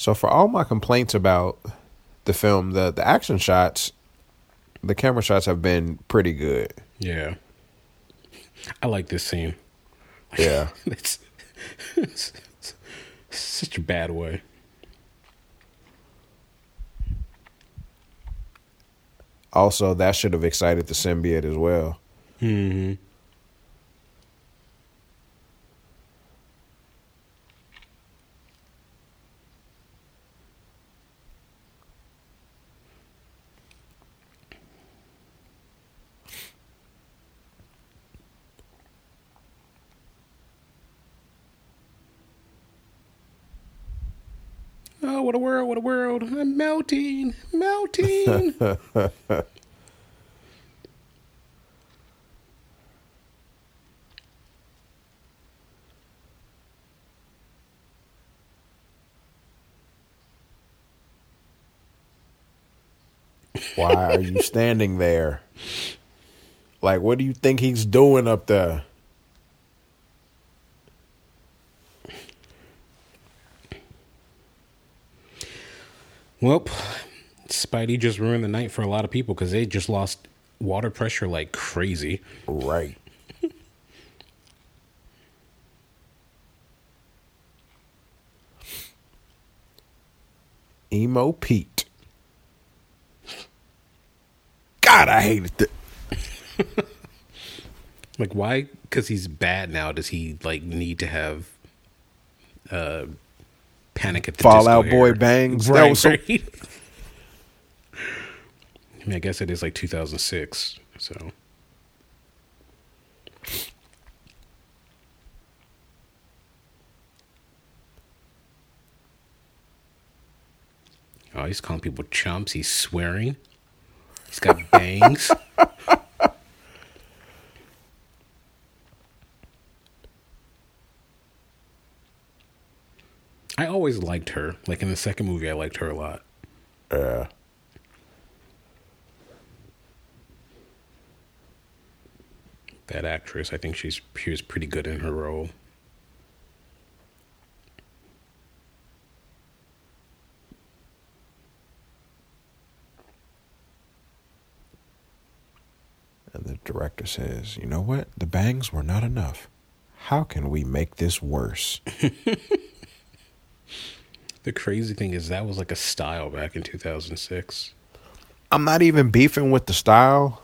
So for all my complaints about the film, the action shots, the camera shots have been pretty good. Yeah. I like this scene. Yeah. it's such a bad way. Also, that should have excited the symbiote as well. Mm-hmm. Oh, what a world, what a world. I'm melting. Why are you standing there? Like, what do you think he's doing up there? Well, Spidey just ruined the night for a lot of people because they just lost water pressure like crazy. Right. Emo Pete. God, I hated that. Like, why? Because he's bad now. Does he, like, need to have... Panic at the Fall Out Boy bangs. Right, that was so... right? I mean, I guess it is like 2006, so. Oh, he's calling people chumps. He's swearing. He's got bangs. I always liked her. Like, in the second movie, I liked her a lot. Yeah. That actress, I think she was pretty good in her role. And the director says, you know what? The bangs were not enough. How can we make this worse? The crazy thing is that was like a style back in 2006. I'm not even beefing with the style.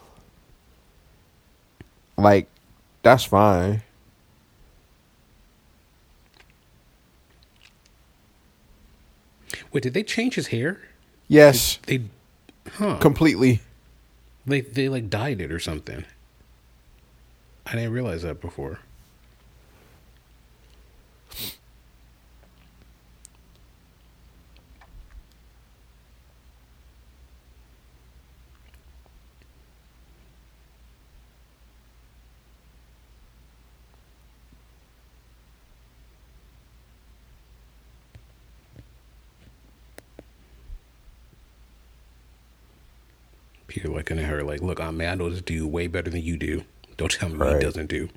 Like, that's fine. Wait, did they change his hair? Yes. They completely. They like dyed it or something. I didn't realize that before. Peter looking at her like, look, I know this dude way better than you do. Don't tell me what he doesn't do.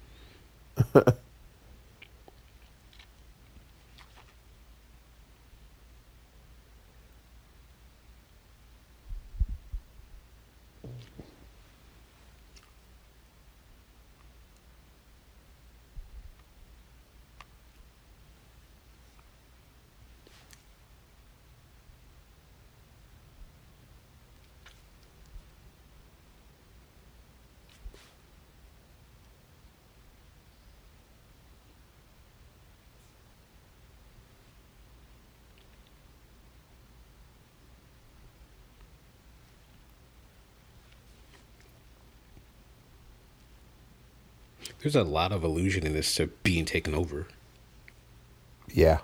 There's a lot of allusion in this to being taken over. Yeah.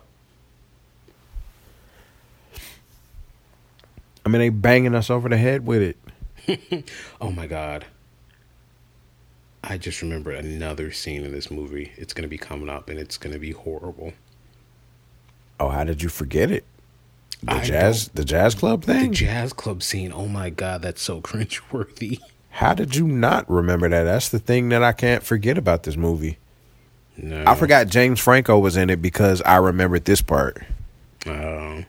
I mean, they banging us over the head with it. Oh, my God. I just remembered another scene in this movie. It's going to be coming up, and it's going to be horrible. Oh, how did you forget it? The jazz club thing? The jazz club scene. Oh, my God. That's so cringeworthy. How did you not remember that? That's the thing that I can't forget about this movie. No. I forgot James Franco was in it because I remembered this part. Oh.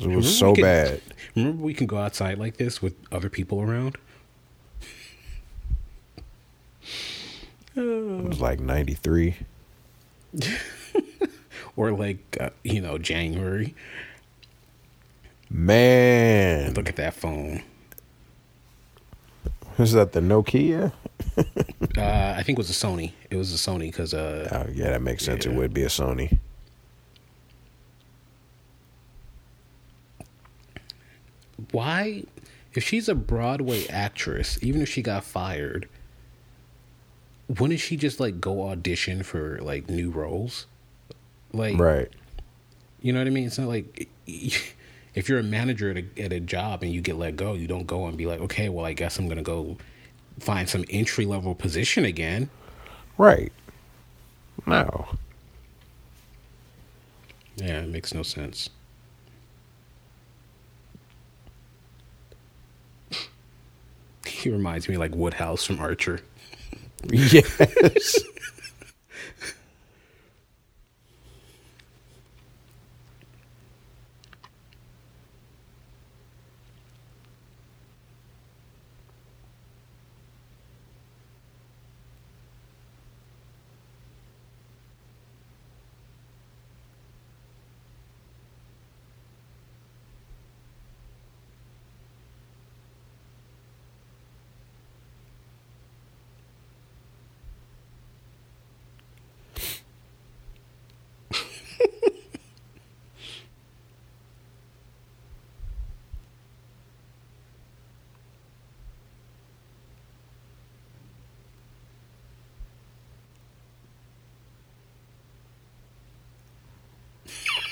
It was so bad. Remember, we can go outside like this with other people around. It was like 93. Or like, January. Man. Look at that phone. Is that the Nokia? I think it was a Sony. It was a Sony because... oh, yeah, that makes sense. Yeah. It would be a Sony. Why? If she's a Broadway actress, even if she got fired, wouldn't she just, go audition for, new roles? Right. You know what I mean? It's not like... If you're a manager at a job and you get let go, you don't go and be like, okay, well, I guess I'm going to go find some entry-level position again. Right. No. Yeah, it makes no sense. He reminds me like Woodhouse from Archer. Yes.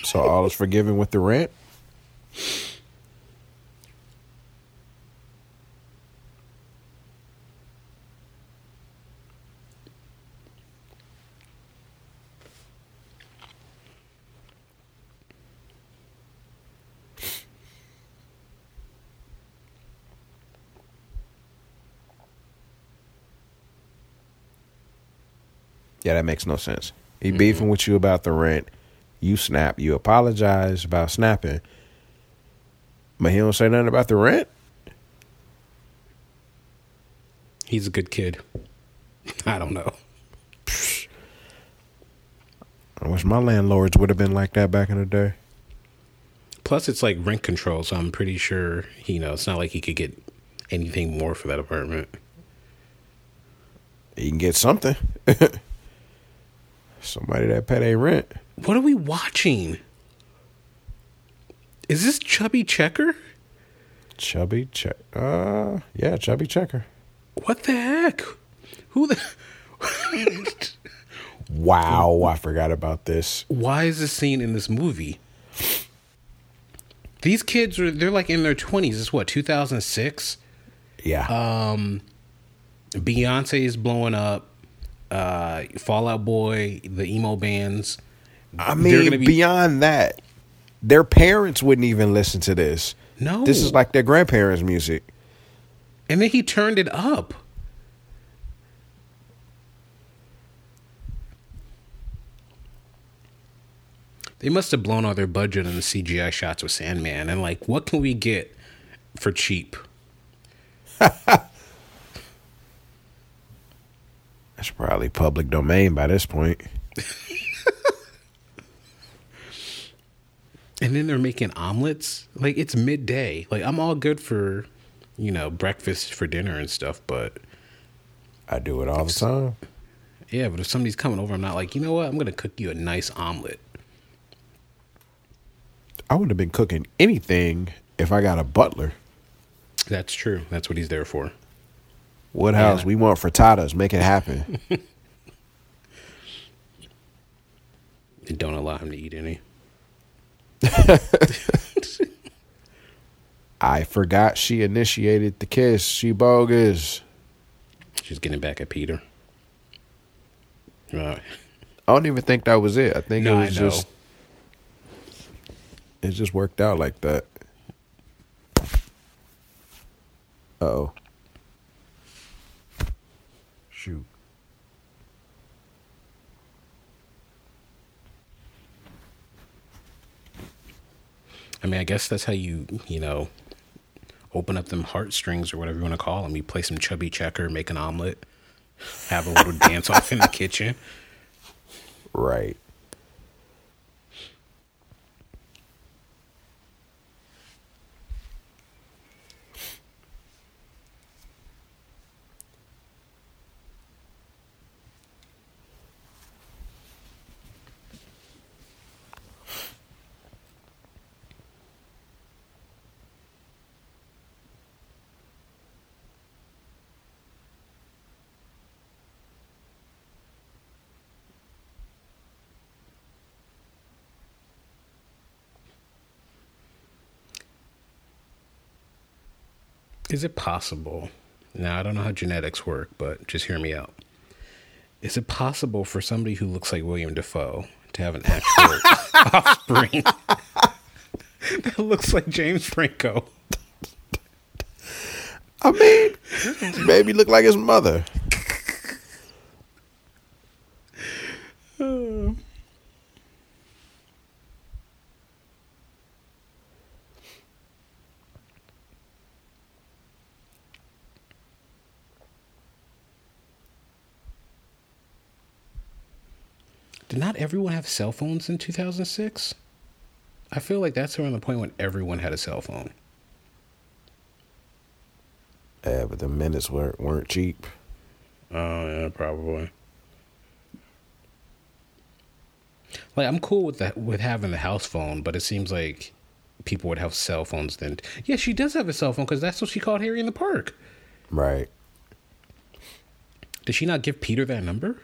So all is forgiven with the rent? Yeah, that makes no sense. He beefing with you about the rent. You snap. You apologize about snapping. But he don't say nothing about the rent? He's a good kid. I don't know. I wish my landlords would have been like that back in the day. Plus, it's like rent control, so I'm pretty sure, it's not like he could get anything more for that apartment. He can get something. Somebody that paid their rent. What are we watching? Is this Chubby Checker? Chubby Checker. Yeah, Chubby Checker. What the heck? Who the... Wow, I forgot about this. Why is this scene in this movie? These kids, they're like in their 20s. It's what, 2006? Yeah. Beyonce is blowing up. Fall Out Boy, the emo bands... I mean, beyond that, their parents wouldn't even listen to this. No. This is like their grandparents' music. And then he turned it up. They must have blown all their budget on the CGI shots with Sandman. And what can we get for cheap? That's probably public domain by this point. And then they're making omelets. It's midday. I'm all good for, breakfast for dinner and stuff, but... I do it all the time. Yeah, but if somebody's coming over, I'm not like, you know what? I'm going to cook you a nice omelet. I wouldn't have been cooking anything if I got a butler. That's true. That's what he's there for. Woodhouse, we want frittatas. Make it happen. And don't allow him to eat any. I forgot she initiated the kiss. She bogus. She's getting back at Peter. I don't even think that was it. I think it just worked out like that. Uh-oh. Shoot. I mean, I guess that's how you know, open up them heartstrings or whatever you want to call them. You play some Chubby Checker, make an omelet, have a little dance off in the kitchen. Right. Is it possible? Now, I don't know how genetics work, but just hear me out. Is it possible for somebody who looks like William Dafoe to have an actual offspring that looks like James Franco? I mean, maybe look like his mother. Did not everyone have cell phones in 2006? I feel like that's around the point when everyone had a cell phone. Yeah, but the minutes weren't cheap. Oh, yeah, probably. Like, I'm cool with that, with having the house phone, but it seems like people would have cell phones then. Yeah, she does have a cell phone because that's what she called Harry in the park. Right. Did she not give Peter that number?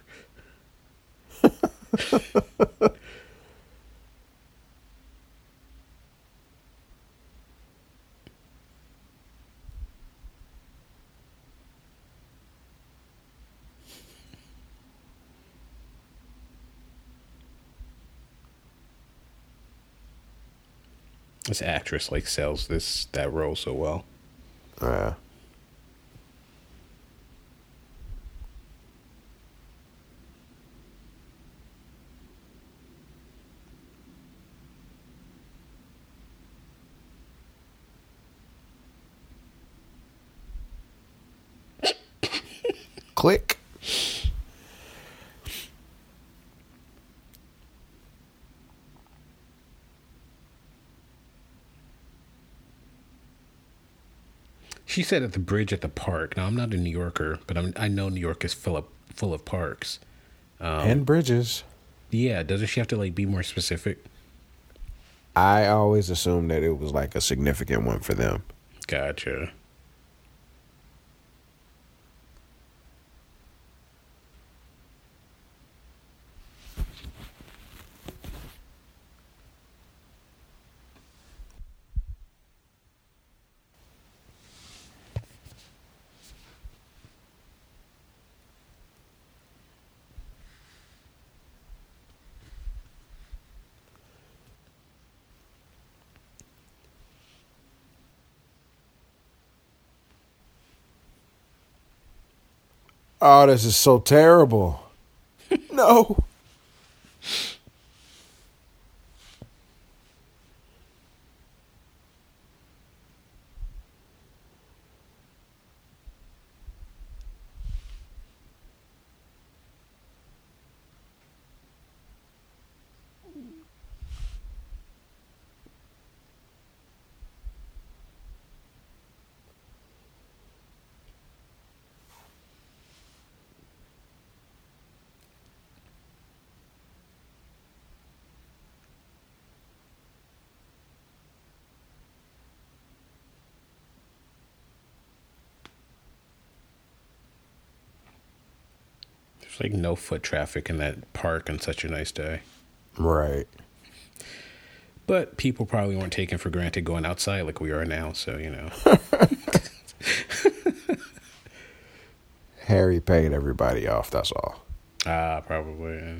This actress like sells that role so well. Click. She said at the bridge at the park. Now, I'm not a New Yorker, but I know New York is full of parks. And bridges. Yeah, doesn't she have to like be more specific? I always assumed that it was like a significant one for them. Gotcha. Oh, this is so terrible. No. Like no foot traffic in that park on such a nice day. Right. But people probably weren't taking for granted going outside like we are now, so, you know. Harry paid everybody off, that's all. Probably, yeah.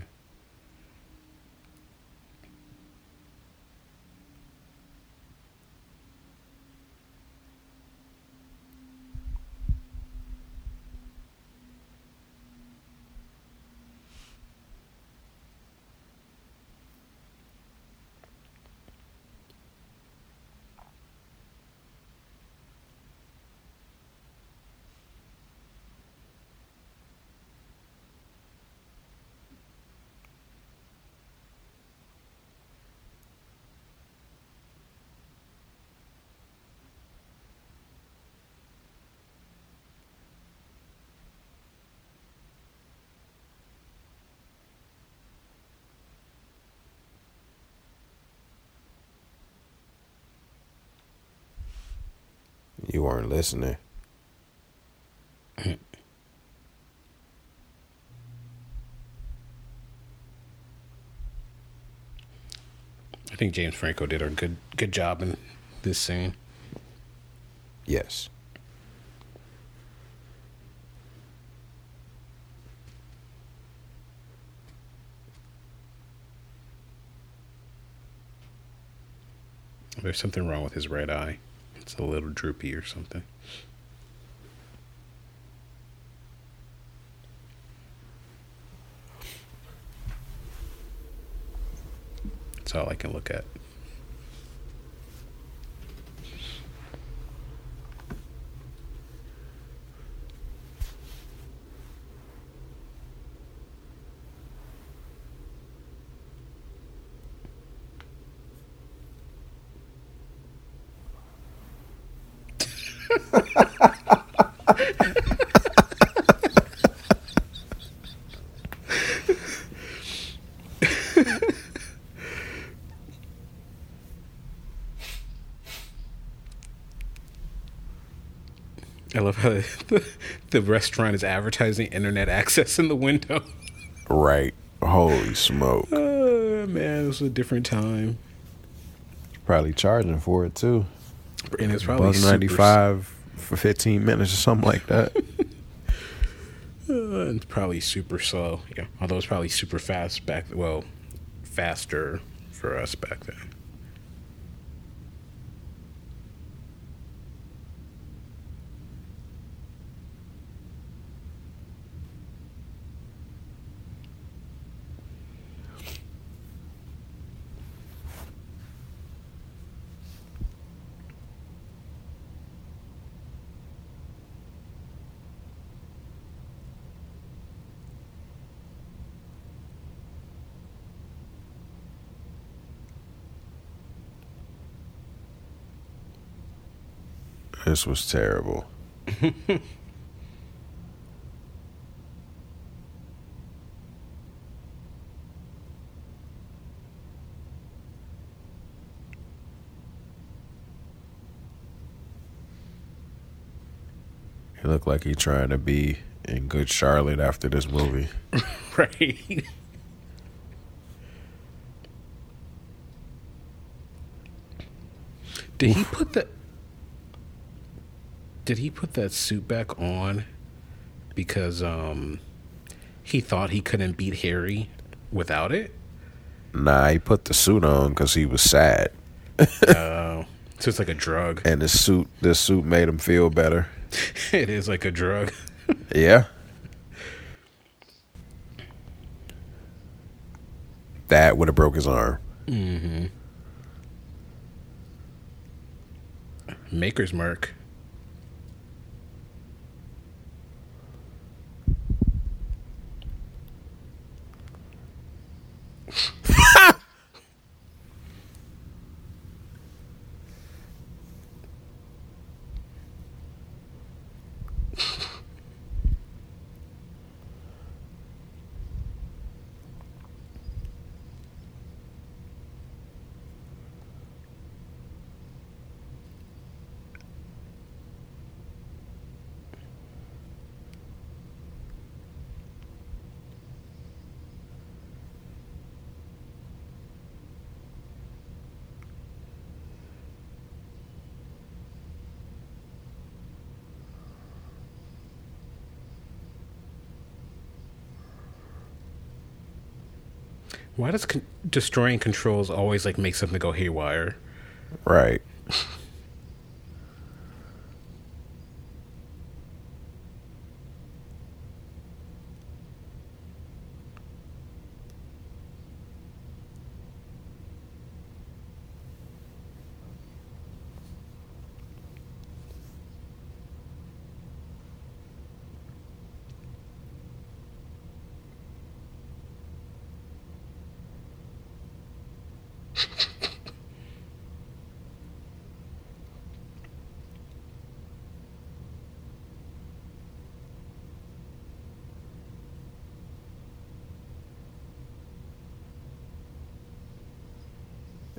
You weren't listening. I think James Franco did a good job in this scene. Yes. There's something wrong with his right eye. It's a little droopy or something. That's all I can look at. I love how the restaurant is advertising internet access in the window. Right. Holy smoke. Oh, man, this was a different time. Probably charging for it, too. And it's probably $1.95 for 15 minutes or something like that. It's probably super slow. Yeah, although it's probably super fast back. Well, faster for us back then. This was terrible. He looked like he trying to be in Good Charlotte after this movie. Right. Did he put that suit back on because he thought he couldn't beat Harry without it? Nah, he put the suit on because he was sad. So it's like a drug. And the suit made him feel better. It is like a drug. Yeah. That would have broke his arm. Mm-hmm. Maker's Mark. Why does destroying controls always like make something go haywire? Right.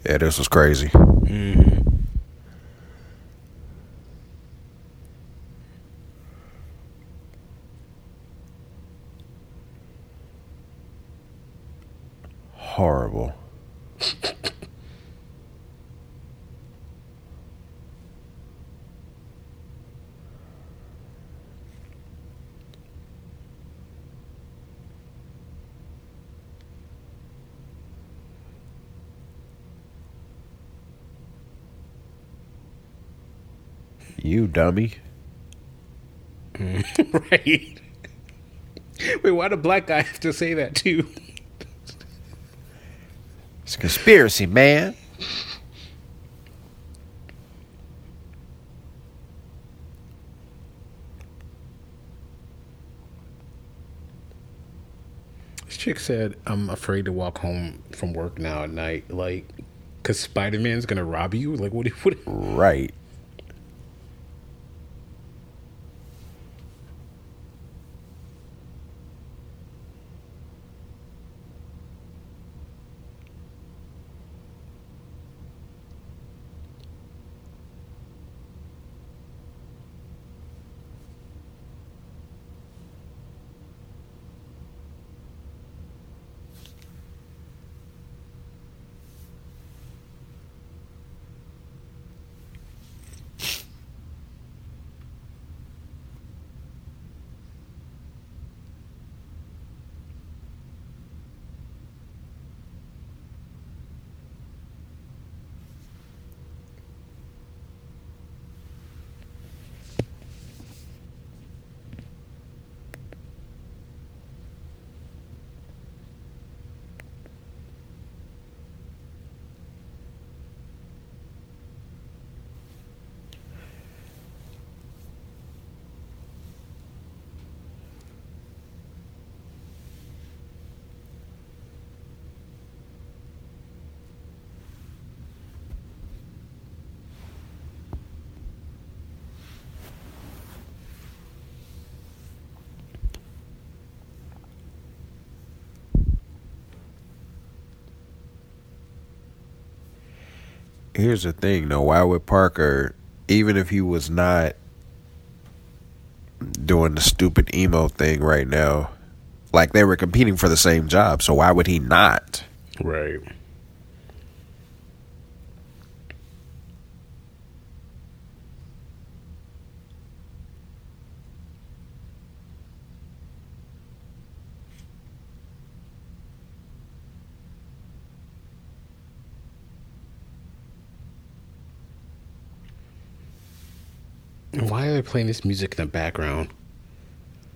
Yeah, this was crazy. Mm-hmm. horrible. You dummy. Right. Wait, why do black guys have to say that too? It's a conspiracy, man. This chick said, I'm afraid to walk home from work now at night. Like, because Spider-Man's going to rob you? Like, what? Right. Here's the thing, though. Why would Parker, even if he was not doing the stupid emo thing right now, like they were competing for the same job, so why would he not? Right. Why are they playing this music in the background?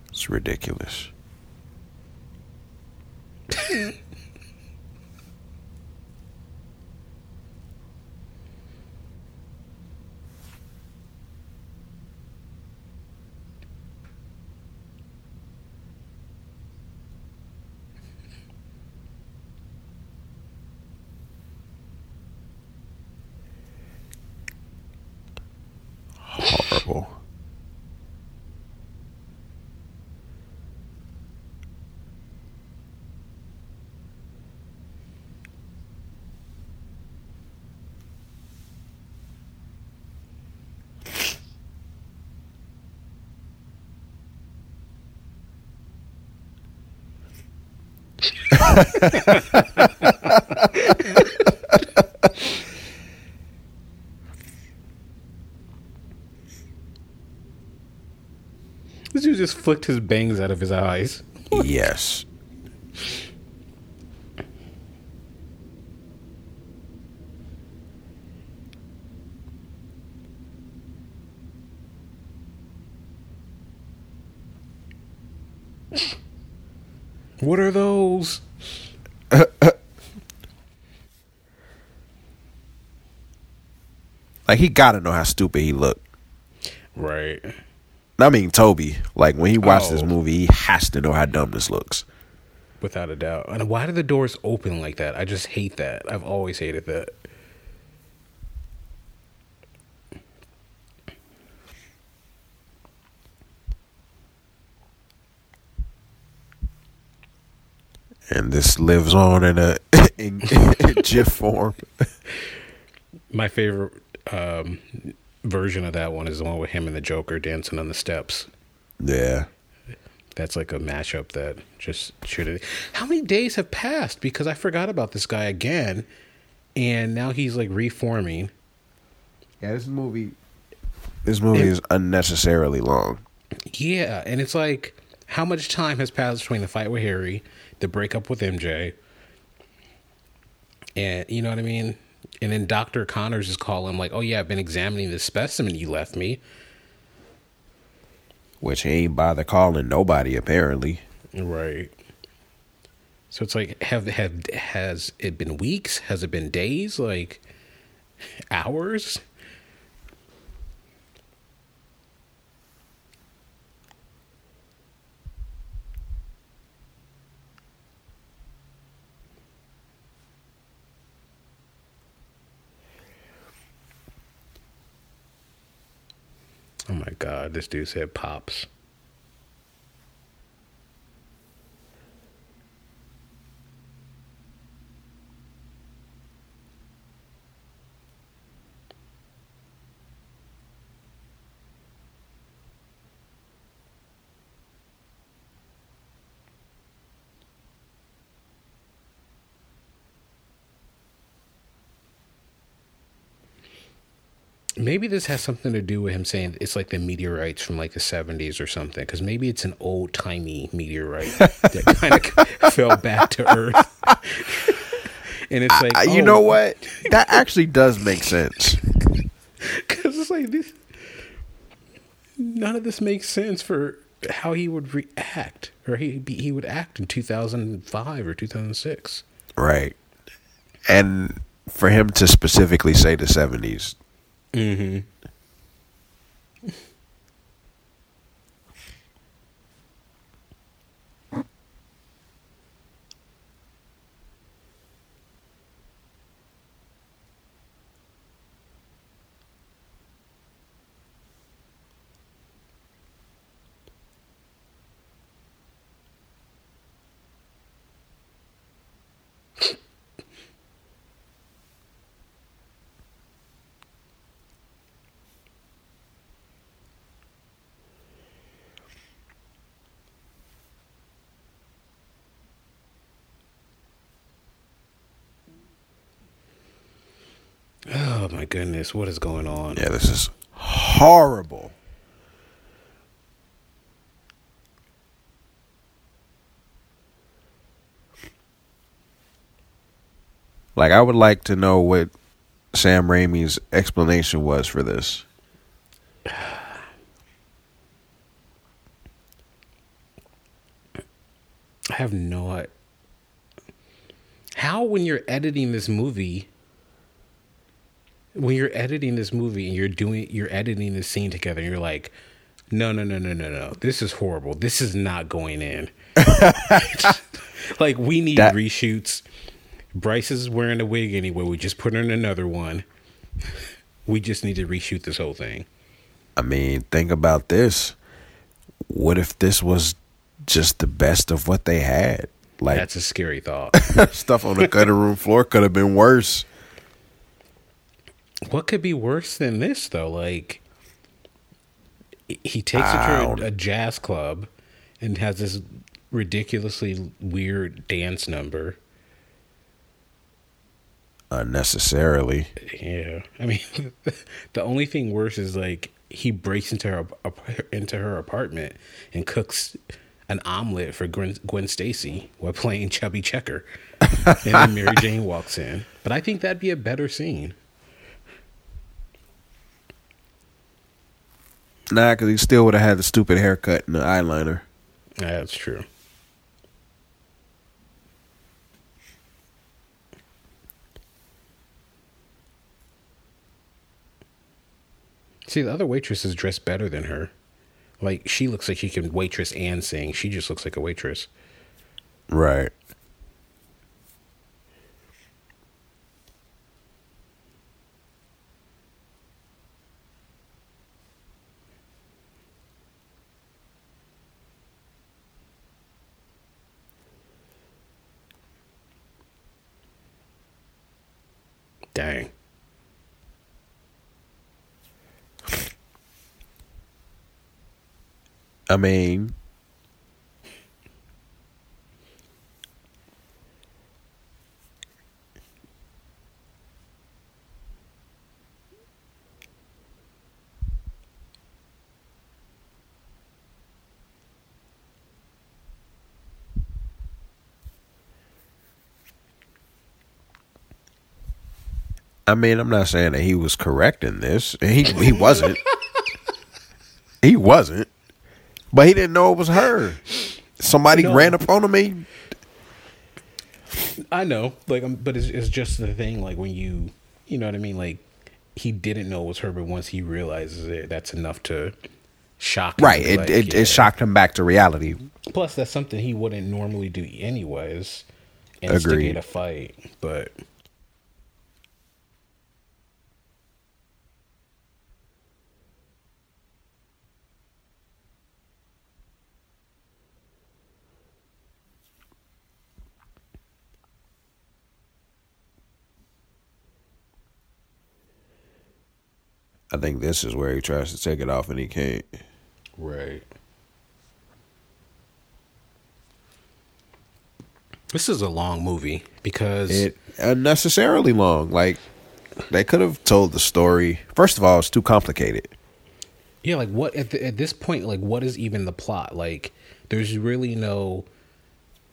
It's ridiculous. This dude just flicked his bangs out of his eyes. What? Yes. What are those? Like, he gotta know how stupid he looked. Right. I mean, Toby. Like, when he watched this movie, he has to know how dumb this looks. Without a doubt. And why do the doors open like that? I just hate that. I've always hated that. And this lives on in GIF form. My favorite version of that one is the one with him and the Joker dancing on the steps. Yeah. That's like a mashup that just should have. How many days have passed? Because I forgot about this guy again, and now he's like reforming. Yeah, this movie is unnecessarily long. Yeah, and it's like, how much time has passed between the fight with Harry, the breakup with MJ, and you know what I mean? And then Dr. Connors is calling like, oh yeah, I've been examining this specimen you left me. Which he ain't bother calling nobody, apparently. Right. So it's like, has it been weeks? Has it been days? Like, hours? Oh my God, this dude said pops. Maybe this has something to do with him saying it's like the meteorites from like the 70s or something, because maybe it's an old-timey meteorite that kind of fell back to Earth. And it's like, you know what? That actually does make sense. Because it's like, none of this makes sense for how he would react, or he would act in 2005 or 2006. Right. And for him to specifically say the 70s. Mm-hmm. Oh my goodness, what is going on? Yeah, this is horrible. Like, I would like to know what Sam Raimi's explanation was for this. I have no idea. How, when you're editing this movie... When you're editing this movie and you're editing this scene together, and you're like, no, this is horrible. This is not going in. Like, we need reshoots. Bryce is wearing a wig anyway. We just put in another one. We just need to reshoot this whole thing. I mean, think about this. What if this was just the best of what they had? Like, that's a scary thought. Stuff on the cutting room floor could have been worse. What could be worse than this, though? Like, he takes her to a jazz club and has this ridiculously weird dance number. Unnecessarily. Yeah. I mean, the only thing worse is, like, he breaks into her apartment and cooks an omelet for Gwen Stacy while playing Chubby Checker. And then Mary Jane walks in. But I think that'd be a better scene. Nah, because he still would have had the stupid haircut and the eyeliner. That's true. See, the other waitress is dressed better than her. Like, she looks like she can waitress and sing. She just looks like a waitress. Right. Dang. I mean, I mean, I'm not saying that he was correct in this. He wasn't. He wasn't. But he didn't know it was her. Somebody ran up on me. I know. Like, but it's just the thing. Like, when you know what I mean? Like, he didn't know it was her, but once he realizes it, that's enough to shock him. Right. Like, it shocked him back to reality. Plus, that's something he wouldn't normally do anyways. Instigate a fight. But... I think this is where he tries to take it off and he can't. Right. This is a long movie because... It unnecessarily long. Like, they could have told the story. First of all, it's too complicated. Yeah, like, what at this point, like, what is even the plot? Like, there's really no,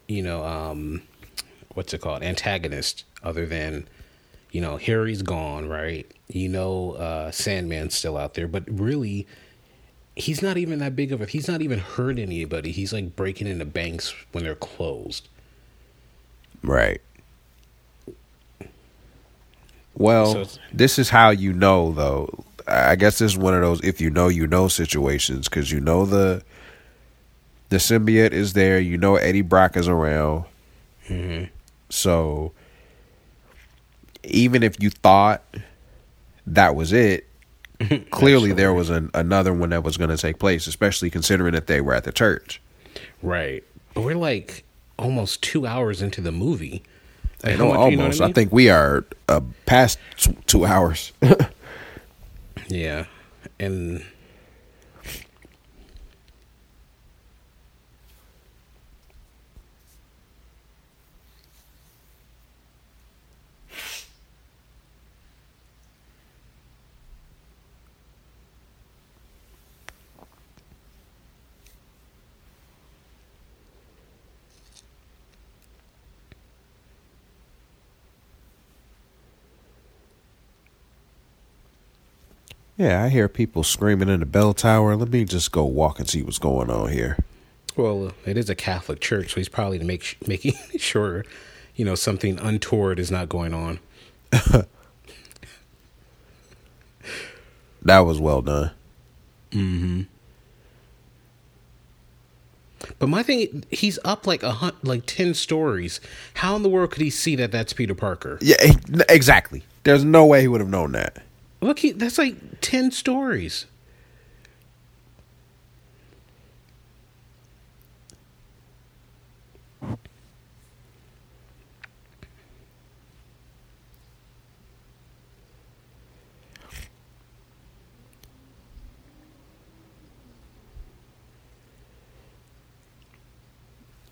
what's it called? Antagonist other than... Harry's gone, right? Sandman's still out there. But really, he's not even that big of a... He's not even hurt anybody. He's, like, breaking into banks when they're closed. Right. Well, so this is how you know, though. I guess this is one of those if you know, you know situations. Because you know the symbiote is there. You know Eddie Brock is around. Mm-hmm. So... even if you thought that was it, clearly there was another one that was going to take place, especially considering that they were at the church. Right. But we're like almost 2 hours into the movie. Like, almost. I mean? I think we are past 2 hours. Yeah. And... yeah, I hear people screaming in the bell tower. Let me just go walk and see what's going on here. Well, it is a Catholic church, so he's probably making sure, something untoward is not going on. That was well done. Mm-hmm. But my thing, he's up like 10 stories. How in the world could he see that that's Peter Parker? Yeah, exactly. There's no way he would have known that. Look, that's like 10 stories.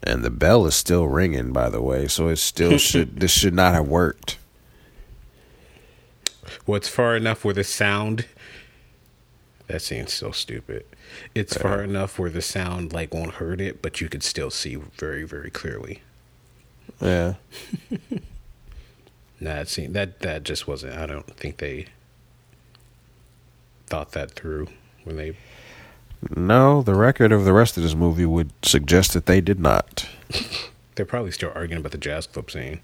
And the bell is still ringing, by the way, so it still this should not have worked. Well, it's far enough where the sound... That seems so stupid. It's far enough where the sound, like, won't hurt it, but you could still see very, very clearly. Yeah. Nah, that just wasn't... I don't think they thought that through when they... No, the record of the rest of this movie would suggest that they did not. They're probably still arguing about the jazz club scene.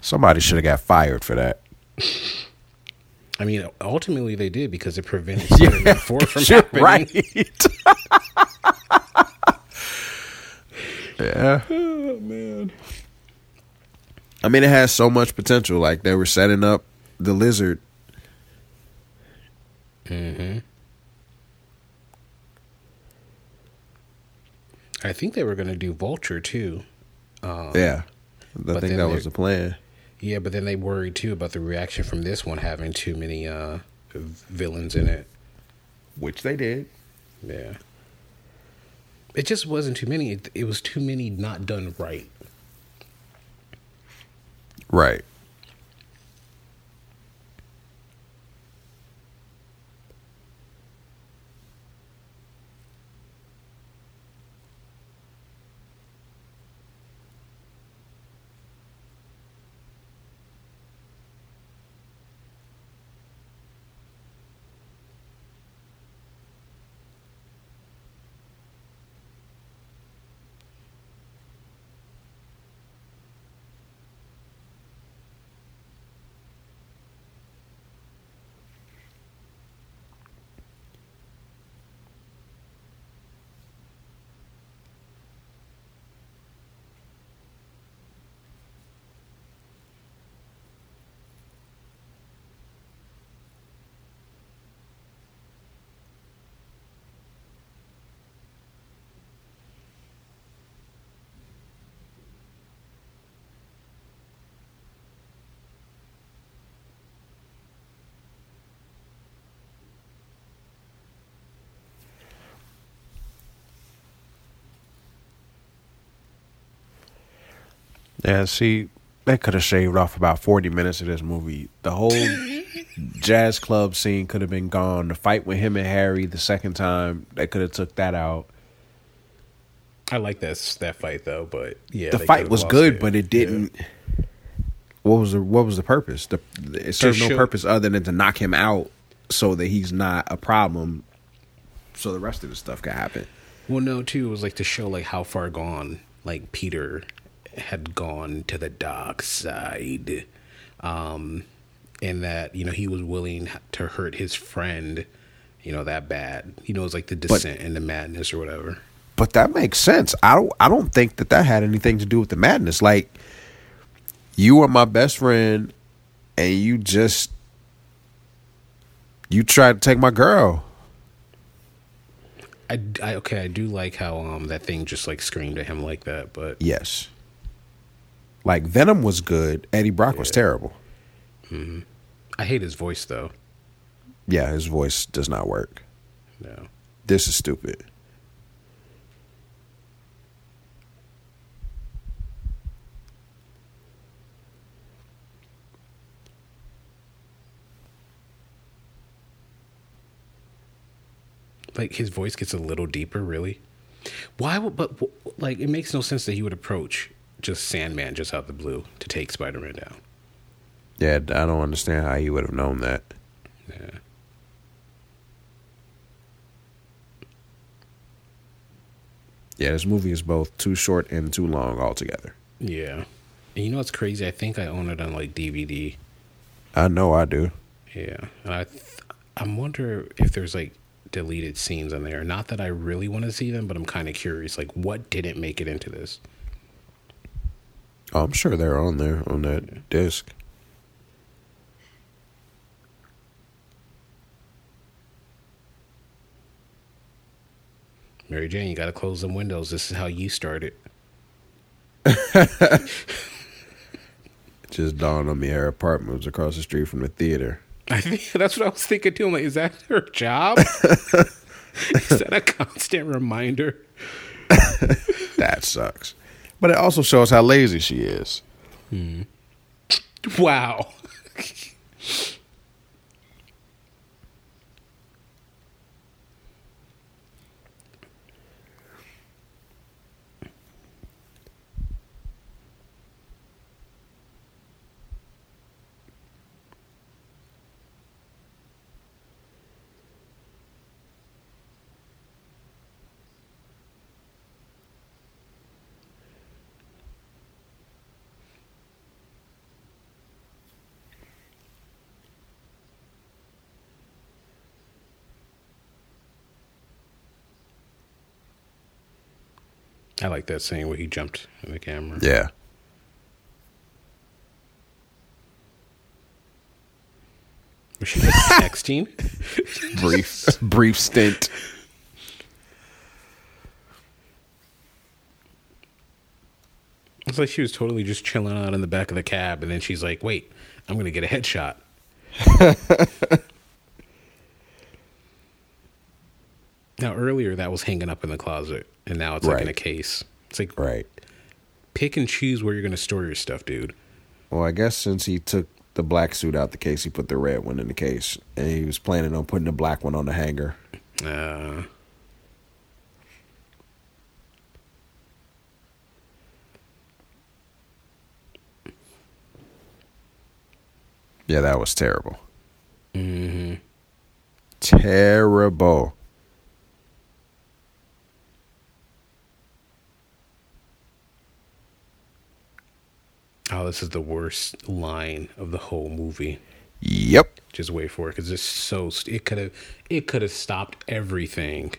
Somebody should have got fired for that. I mean, ultimately they did because it prevented Spider-Man 4 from happening. Right. Yeah. Oh, man. I mean, it has so much potential. Like, they were setting up the lizard. Mm-hmm. I think they were going to do Vulture, too. Yeah. I think that was the plan. Yeah, but then they worried, too, about the reaction from this one having too many villains in it. Which they did. Yeah. It just wasn't too many. It was too many not done right. Right. Yeah, see, that could have shaved off about 40 minutes of this movie. The whole jazz club scene could have been gone. The fight with him and Harry the second time, they could have took that out. I like that fight though, but yeah, the fight was good, but it didn't. Yeah. What was the purpose? It served no purpose other than to knock him out so that he's not a problem, so the rest of the stuff could happen. Well, no, too, it was like to show like how far gone like Peter had gone to the dark side, and that he was willing to hurt his friend, that bad. It was like the descent and the madness or whatever. But that makes sense. I don't think that had anything to do with the madness. Like, you are my best friend, and you tried to take my girl. I do like how that thing just like screamed at him like that, but yes, like Venom was good. Eddie Brock was terrible. Mm-hmm. I hate his voice though. Yeah, his voice does not work. No, this is stupid. Like, his voice gets a little deeper, really. Why would, but, like, it makes no sense that he would approach just Sandman just out of the blue to take Spider-Man down. Yeah, I don't understand how he would have known that. Yeah. Yeah, this movie is both too short and too long altogether. Yeah. And you know what's crazy? I think I own it on, like, DVD. I know I do. Yeah. And I wonder if there's, like, deleted scenes on there. Not that I really want to see them, but I'm kind of curious. Like, what didn't make it into this? Oh, I'm sure they're on there on that disc. Mary Jane, you got to close them windows. This is how you started. It just dawned on me her apartment was across the street from the theater. I think that's what I was thinking too. I'm like, is that her job? Is that a constant reminder? That sucks. But it also shows how lazy she is. Mm. Wow. I like that scene where he jumped in the camera. Yeah. Was she just texting? Brief stint. It's like she was totally just chilling out in the back of the cab, and then she's like, wait, I'm going to get a headshot. Now, earlier that was hanging up in the closet, and now it's like in a case. It's like, pick and choose where you're going to store your stuff, dude. Well, I guess since he took the black suit out the case, he put the red one in the case, and he was planning on putting the black one on the hanger. Yeah, that was terrible. Mm-hmm. Terrible. Oh, this is the worst line of the whole movie. Yep. Just wait for it, because it's so... It could have stopped everything.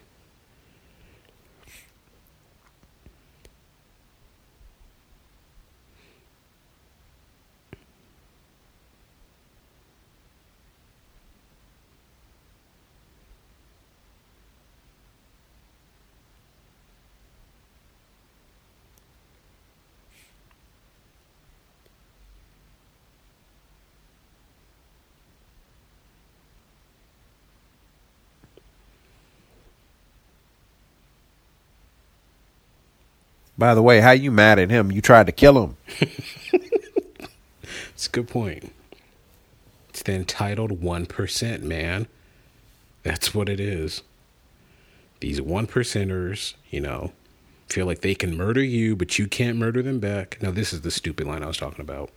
By the way, how you mad at him? You tried to kill him. It's a good point. It's the entitled 1%, man. That's what it is. These 1%ers, you know, feel like they can murder you, but you can't murder them back. No, this is the stupid line I was talking about.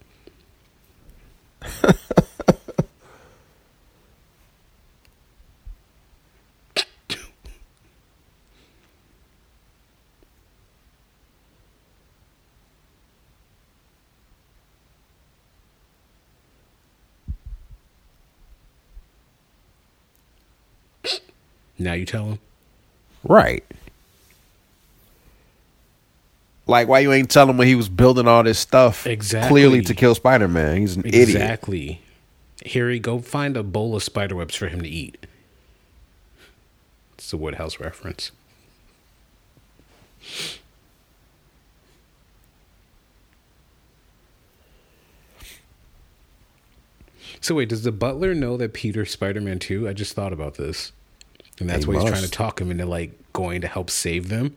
Now you tell him. Right. Like, why you ain't tell him when he was building all this stuff clearly to kill Spider-Man? He's an idiot. Exactly. Harry, go find a bowl of spiderwebs for him to eat. It's a Woodhouse reference. So wait, does the butler know that Peter's Spider-Man 2? I just thought about this. And that's why he's trying to talk him into, like, going to help save them?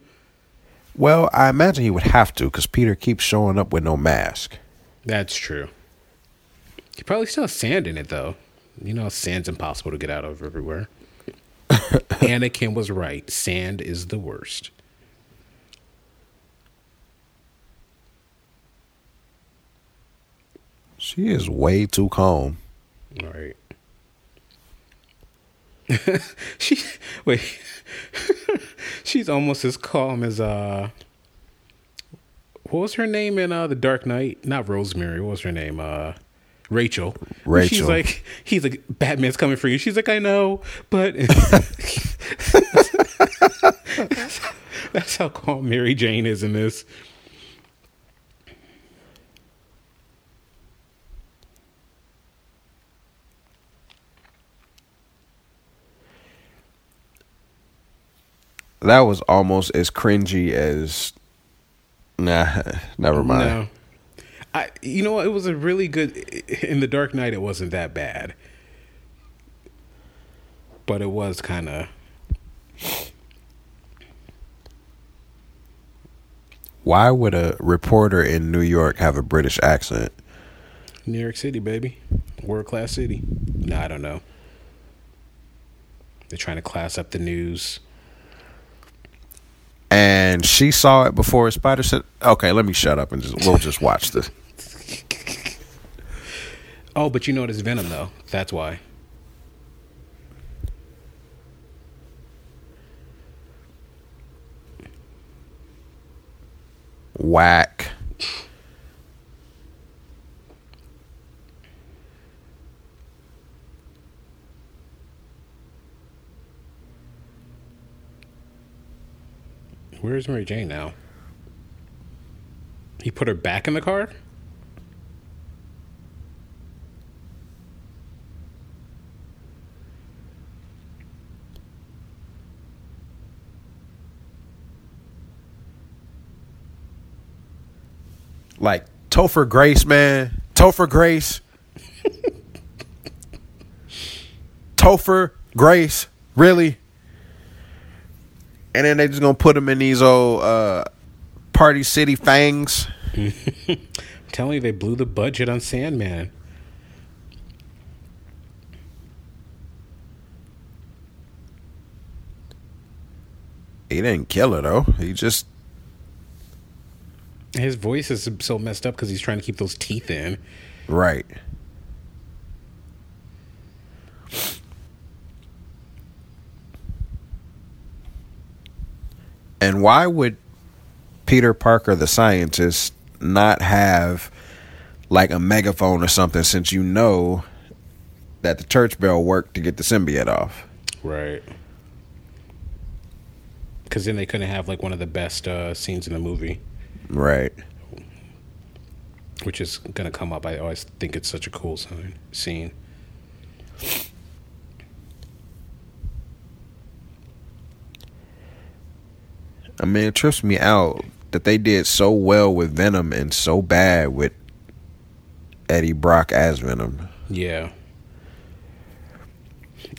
Well, I imagine he would have to, because Peter keeps showing up with no mask. That's true. He probably still has sand in it, though. You know, sand's impossible to get out of everywhere. Anakin was right. Sand is the worst. She is way too calm. All right. She's almost as calm as what was her name in The Dark Knight? Not Rosemary. What was her name? Rachel. She's like, he's like, Batman's coming for you. She's like, I know, but that's how calm Mary Jane is in this. That was almost as cringy as... Nah, never mind. No. You know what? It was a really good... In The Dark Knight, it wasn't that bad. But it was kind of... Why would a reporter in New York have a British accent? New York City, baby. World-class city. Nah, I don't know. They're trying to class up the news... And she saw it before Spider said, okay, let me shut up and we'll just watch this. Oh, but you know it is Venom, though. That's why. Whack. Where's Mary Jane now? He put her back in the car? Like, Topher Grace, man. Topher Grace. Topher Grace. Really? And then they just going to put them in these old Party City fangs. I'm telling you, they blew the budget on Sandman. He didn't kill her, though. He just... His voice is so messed up because he's trying to keep those teeth in. Right. And why would Peter Parker, the scientist, not have like a megaphone or something, since you know that the church bell worked to get the symbiote off? Right. Because then they couldn't have like one of the best scenes in the movie. Right. Which is going to come up. I always think it's such a cool scene. I mean, it trips me out that they did so well with Venom and so bad with Eddie Brock as Venom. Yeah.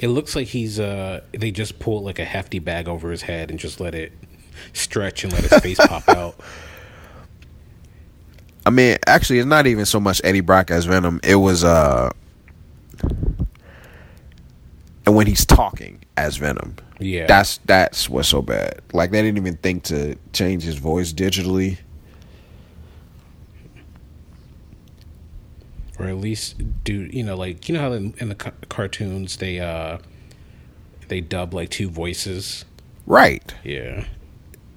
It looks like he's, they just pulled like a hefty bag over his head and just let it stretch and let his face pop out. I mean, actually, it's not even so much Eddie Brock as Venom. It was and when he's talking as Venom. Yeah. That's what's so bad. Like, they didn't even think to change his voice digitally. Or at least do, you know, like, you know how in the cartoons they dub like two voices? Right. Yeah.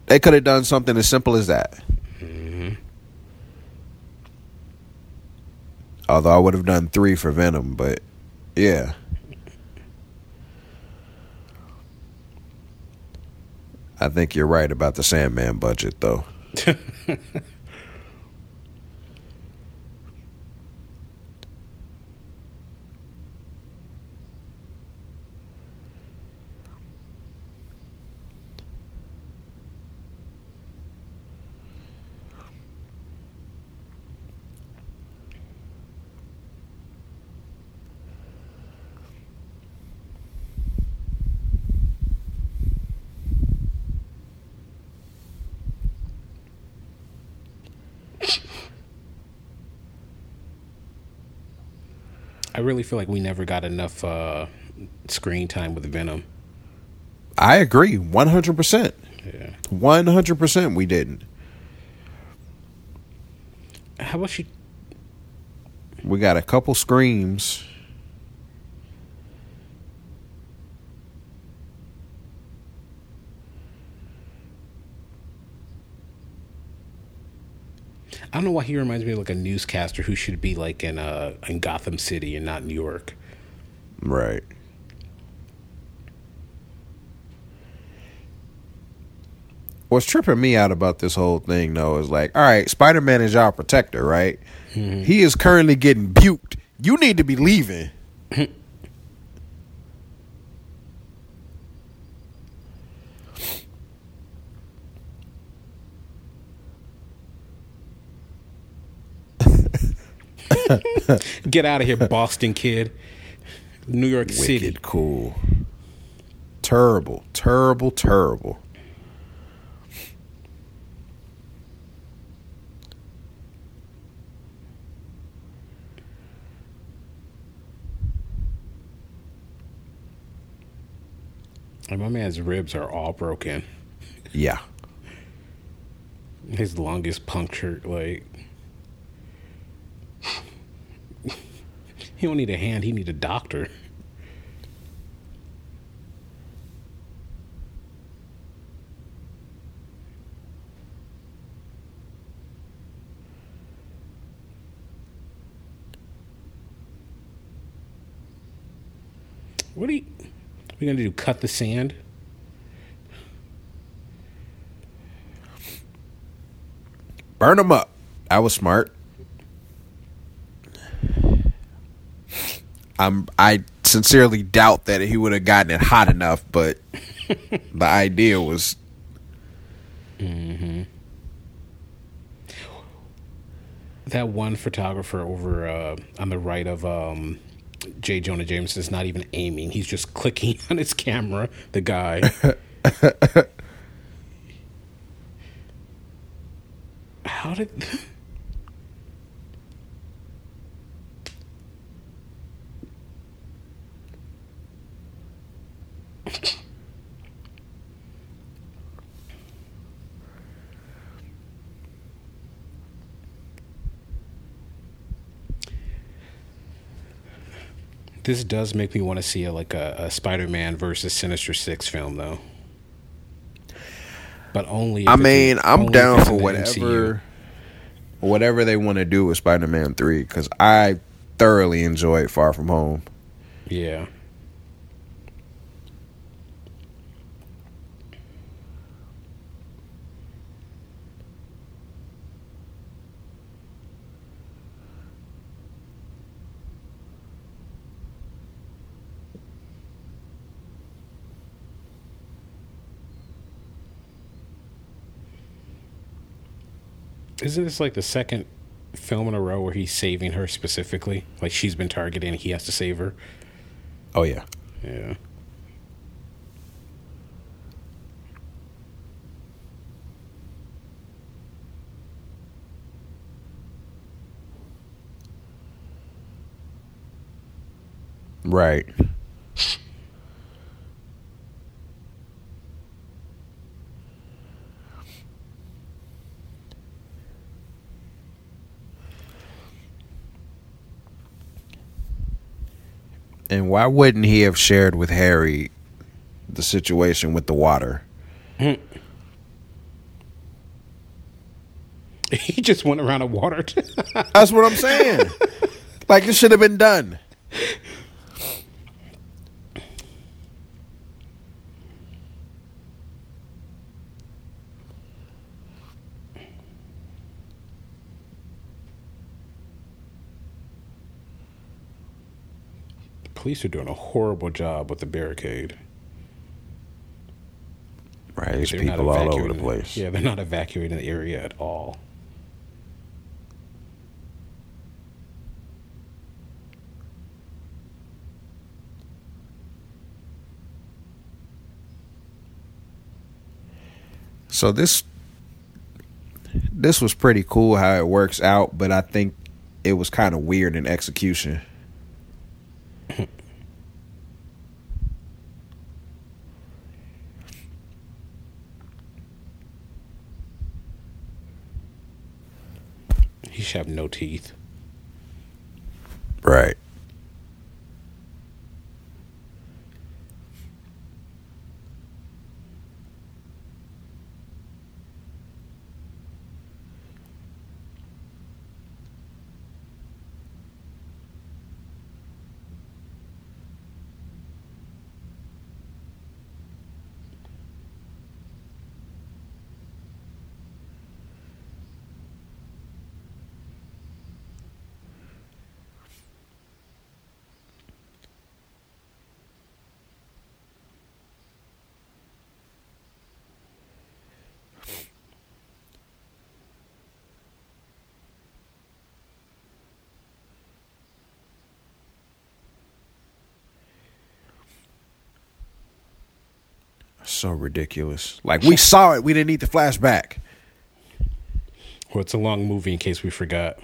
They could have done something as simple as that. Mm-hmm. Although I would have done three for Venom, but yeah. I think you're right about the Sandman budget, though. I really feel like we never got enough screen time with Venom. I agree, 100%. Yeah, 100%. We didn't. How about you? We got a couple screams. I don't know why he reminds me of like a newscaster who should be like in Gotham City and not New York. Right. What's tripping me out about this whole thing, though, is like, all right, Spider-Man is y'all protector, right? Mm-hmm. He is currently getting buked. You need to be leaving. Get out of here, Boston kid. New York Wicked City. Cool. Terrible, terrible, terrible. And my man's ribs are all broken. Yeah. His lung is punctured, like... He don't need a hand. He need a doctor. What are you... We gonna do? Cut the sand? Burn them up. I was smart. I sincerely doubt that he would have gotten it hot enough, but the idea was... Mm-hmm. That one photographer over on the right of J. Jonah Jameson is not even aiming. He's just clicking on his camera, the guy. How did... This does make me want to see a Spider-Man versus Sinister Six film, though. But only. I mean, I'm down for whatever they want to do with Spider-Man 3, because I thoroughly enjoyed Far From Home. Yeah. Isn't this like the second film in a row where he's saving her specifically? Like, she's been targeted and he has to save her? Oh, yeah. Yeah. Right. And why wouldn't he have shared with Harry the situation with the water? He just went around and watered. That's what I'm saying. Like, this should have been done. Police are doing a horrible job with the barricade. Right, there's people all over the place. Yeah, they're not evacuating the area at all. So this was pretty cool how it works out, but I think it was kind of weird in execution. He should have no teeth. Right. So ridiculous. Like, we saw it. We didn't need the flashback. Well, it's a long movie in case we forgot.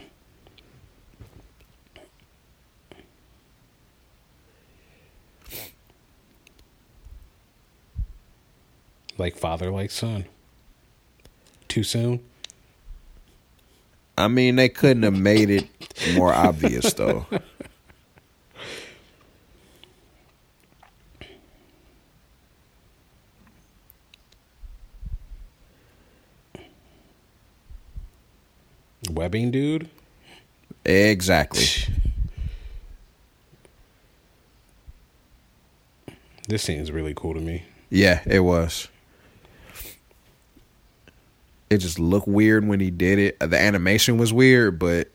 Like father, like son. Too soon? I mean, they couldn't have made it more obvious, though. Webbing, dude? Exactly. This scene's really cool to me. Yeah, it was. It just looked weird when he did it. The animation was weird, but...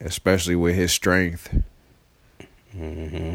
especially with his strength. Mm-hmm.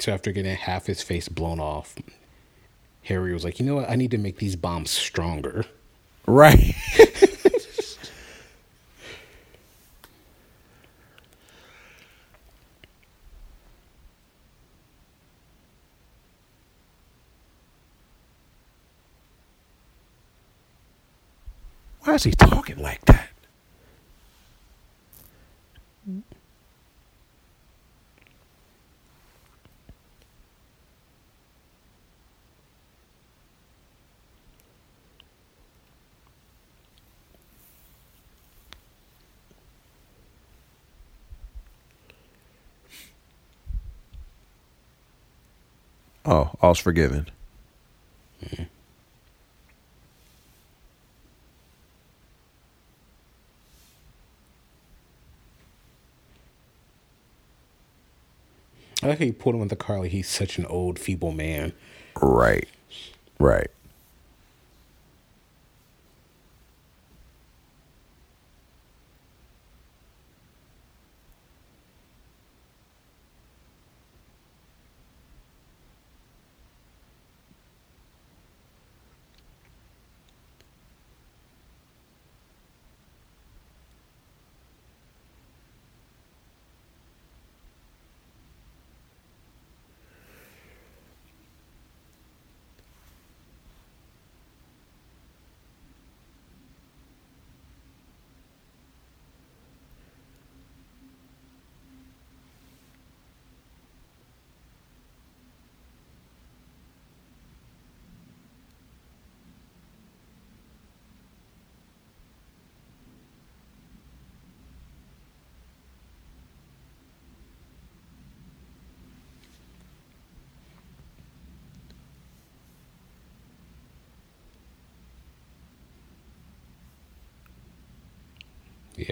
So after getting half his face blown off, Harry was like, you know what? I need to make these bombs stronger. Right. Why is he talking like that? Oh, All's Forgiven. Mm-hmm. I like how you pulled him with the car. Like he's such an old, feeble man. Right. Right.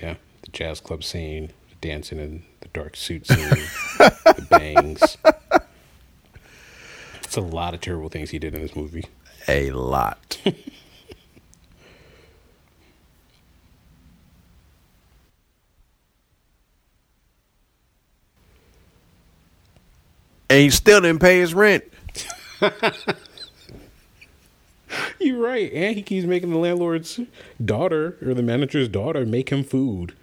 Yeah, the jazz club scene, the dancing in the dark suit scene, the bangs. It's a lot of terrible things he did in this movie. A lot. And he still didn't pay his rent. You're right. And he keeps making the landlord's daughter or the manager's daughter make him food.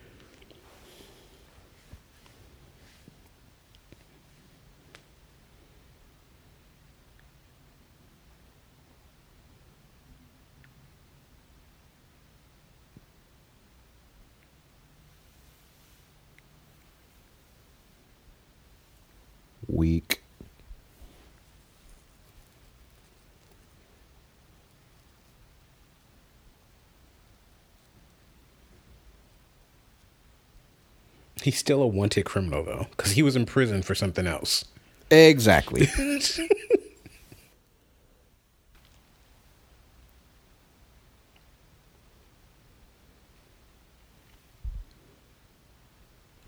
Weak. He's still a wanted criminal, though, because he was in prison for something else. Exactly.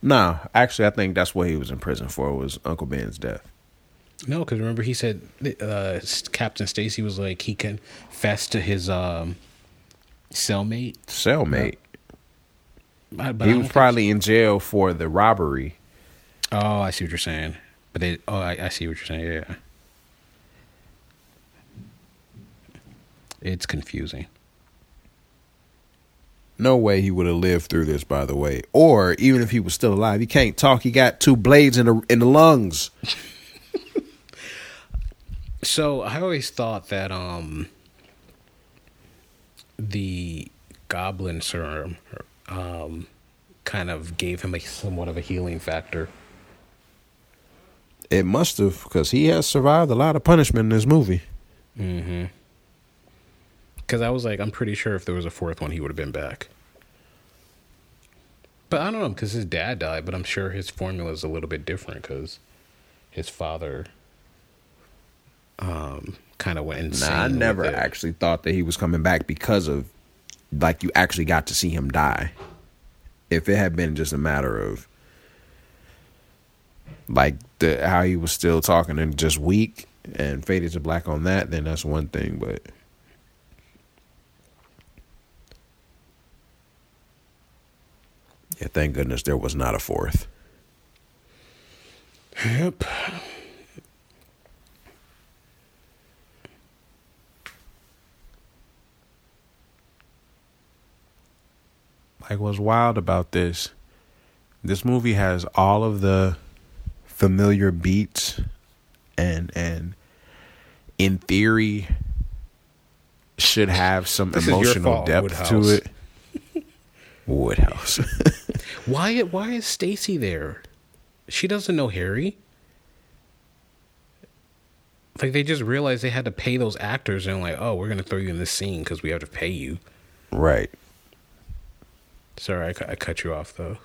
No, actually, I think that's what he was in prison for, was Uncle Ben's death. No, because remember he said Captain Stacy was like, he confessed to his cellmate. Cellmate. But he was probably in jail for the robbery. Oh, I see what you're saying. But they, oh, I see what you're saying. Yeah, it's confusing. No way he would have lived through this, by the way. Or even if he was still alive, he can't talk. He got two blades in the lungs. So I always thought that the goblin serum. Kind of gave him a somewhat of a healing factor. It must have, because he has survived a lot of punishment in this movie. Mm-hmm. Because I was like, I'm pretty sure if there was a fourth one, he would have been back. But I don't know, because his dad died, but I'm sure his formula is a little bit different, because his father kind of went insane. Nah, I never actually thought that he was coming back because of, like, you actually got to see him die. If it had been just a matter of, like, how he was still talking and just weak and faded to black on that, then that's one thing. But yeah, thank goodness there was not a fourth. Yep. Like, what's wild about this, this movie has all of the familiar beats and in theory should have some emotional depth to it. Woodhouse. Why is Stacy there? She doesn't know Harry. Like, they just realized they had to pay those actors and like, oh, we're going to throw you in this scene because we have to pay you. Right. Sorry, I cut you off, though.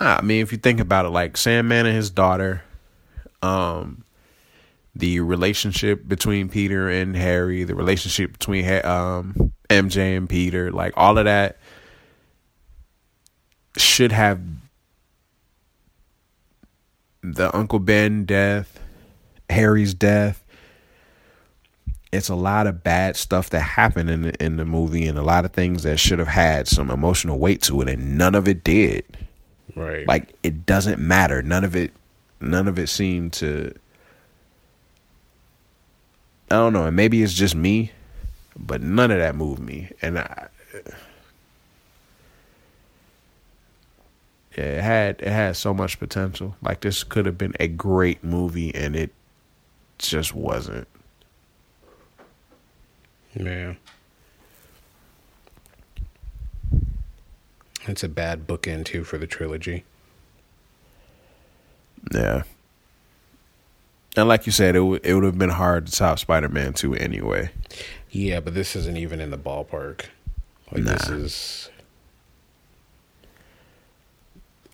Nah, I mean, if you think about it, like, Sandman and his daughter, the relationship between Peter and Harry, the relationship between MJ and Peter, like all of that should have the Uncle Ben death, Harry's death. It's a lot of bad stuff that happened in the movie, and a lot of things that should have had some emotional weight to it, and none of it did. Right. Like, it doesn't matter. None of it seemed to, I don't know, and maybe it's just me, but none of that moved me. And it had so much potential. Like, this could have been a great movie, and it just wasn't. Man, it's a bad bookend too for the trilogy. Yeah, and like you said, it would have been hard to top Spider-Man 2 anyway. Yeah, but this isn't even in the ballpark. Like, nah. This is,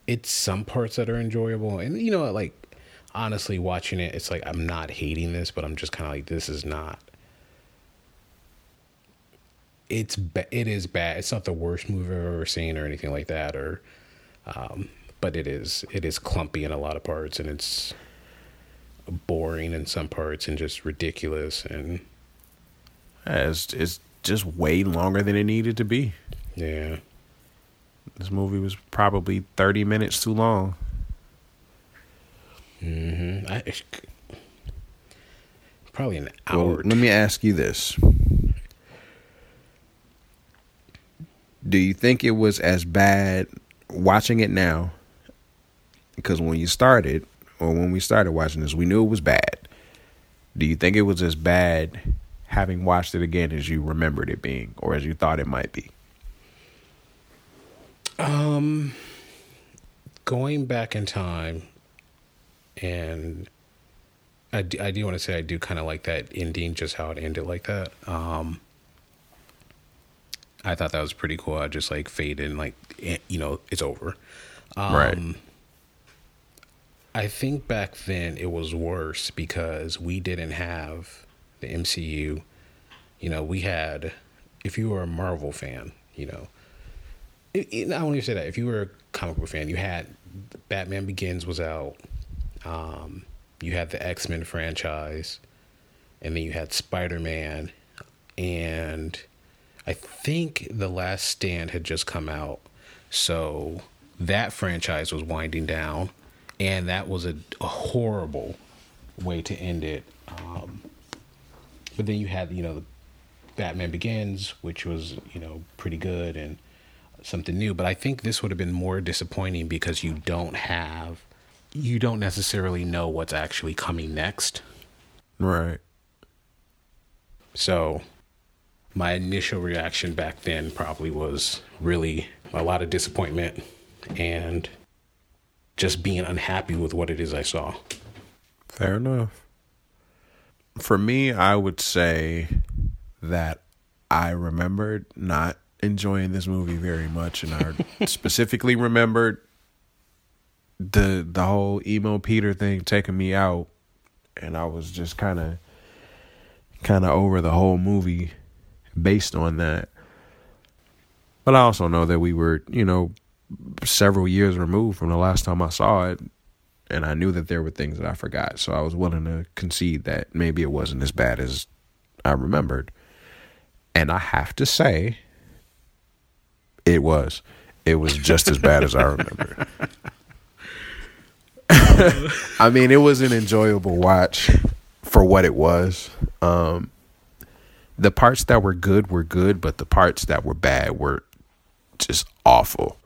it's some parts that are enjoyable, and you know, like honestly, watching it, it's like I'm not hating this, but I'm just kind of like, this is not. It is bad. It's not the worst movie I've ever seen or anything like that, or, but it is clumpy in a lot of parts, and it's boring in some parts, and just ridiculous, and it's just way longer than it needed to be. Yeah, this movie was probably 30 minutes too long. Mm-hmm. Probably an hour. Well, let me ask you this. Do you think it was as bad watching it now? Because when we started watching this, we knew it was bad. Do you think it was as bad having watched it again as you remembered it being, or as you thought it might be? Going back in time, and I do want to say I do kind of like that ending, just how it ended like that. I thought that was pretty cool. I just like fade in, like, you know, it's over. Right. I think back then it was worse because we didn't have the MCU. You know, we had, if you were a Marvel fan, you know, I won't even say that. If you were a comic book fan, you had Batman Begins was out. You had the X-Men franchise, and then you had Spider-Man, and I think The Last Stand had just come out, so that franchise was winding down, and that was a horrible way to end it. But then you had, you know, the Batman Begins, which was, you know, pretty good and something new. But I think this would have been more disappointing because you don't necessarily know what's actually coming next. Right. So my initial reaction back then probably was really a lot of disappointment and just being unhappy with what it is I saw. Fair enough. For me, I would say that I remembered not enjoying this movie very much, and I specifically remembered the whole emo Peter thing taking me out, and I was just kind of over the whole movie based on that. But I also know that we were, you know, several years removed from the last time I saw it, and I knew that there were things that I forgot, so I was willing to concede that maybe it wasn't as bad as I remembered. And I have to say, it was just as bad as I remember. I mean, it was an enjoyable watch for what it was. The parts that were good, but the parts that were bad were just awful.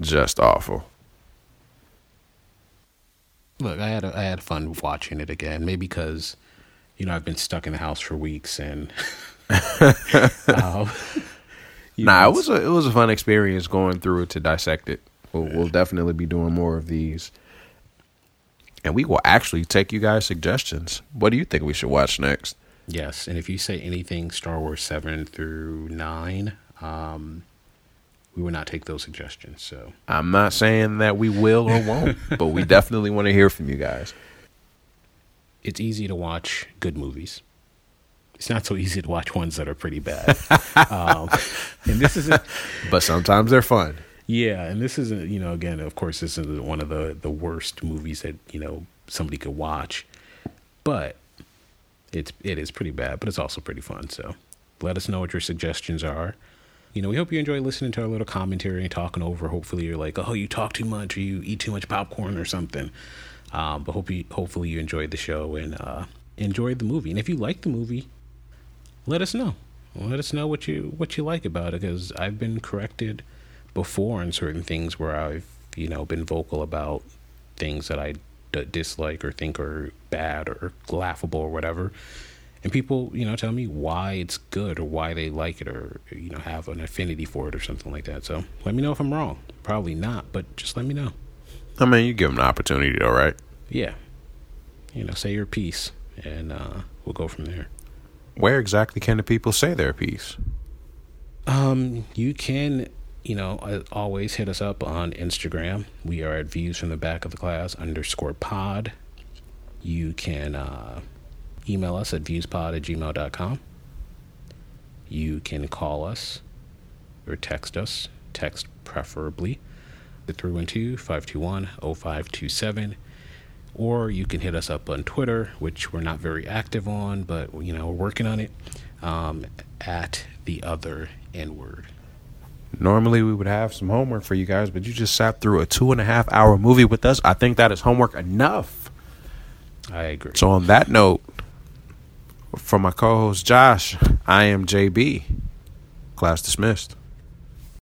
Just awful. Look, I had fun watching it again, maybe because, you know, I've been stuck in the house for weeks, and it was a fun experience going through it to dissect it. We'll definitely be doing more of these. And we will actually take you guys' suggestions. What do you think we should watch next? Yes, and if you say anything Star Wars 7 through 9, we will not take those suggestions. So I'm not saying that we will or won't, but we definitely want to hear from you guys. it's easy to watch good movies. It's not so easy to watch ones that are pretty bad. And this is, but sometimes they're fun. Yeah, and this isn't, you know, again, of course, this is one of the worst movies that, you know, somebody could watch, but it is pretty bad, but it's also pretty fun. So let us know what your suggestions are. You know, we hope you enjoy listening to our little commentary and talking over. Hopefully you're like, oh, you talk too much, or you eat too much popcorn or something. But hopefully you enjoyed the show and enjoyed the movie. And if you like the movie, let us know. Let us know what you like about it, because I've been corrected before on certain things where I've, you know, been vocal about things that I dislike or think are bad or laughable or whatever, and people, you know, tell me why it's good or why they like it, or, you know, have an affinity for it or something like that. So let me know if I'm wrong. Probably not, but just let me know. I mean, you give them an opportunity, all right? Yeah. You know, say your piece, and we'll go from there. Where exactly can the people say their piece? You can, you know, always hit us up on Instagram. We are at Views_from_the_back_of_the_class_pod. You can email us at viewspod@gmail.com. You can call us or text us, text preferably, at 312-521-0527. Or you can hit us up on Twitter, which we're not very active on, but, you know, we're working on it, at the other N-word. Normally we would have some homework for you guys, but you just sat through a 2.5-hour movie with us. I think that is homework enough. I agree. So on that note, from my co-host Josh, I am JB. Class dismissed.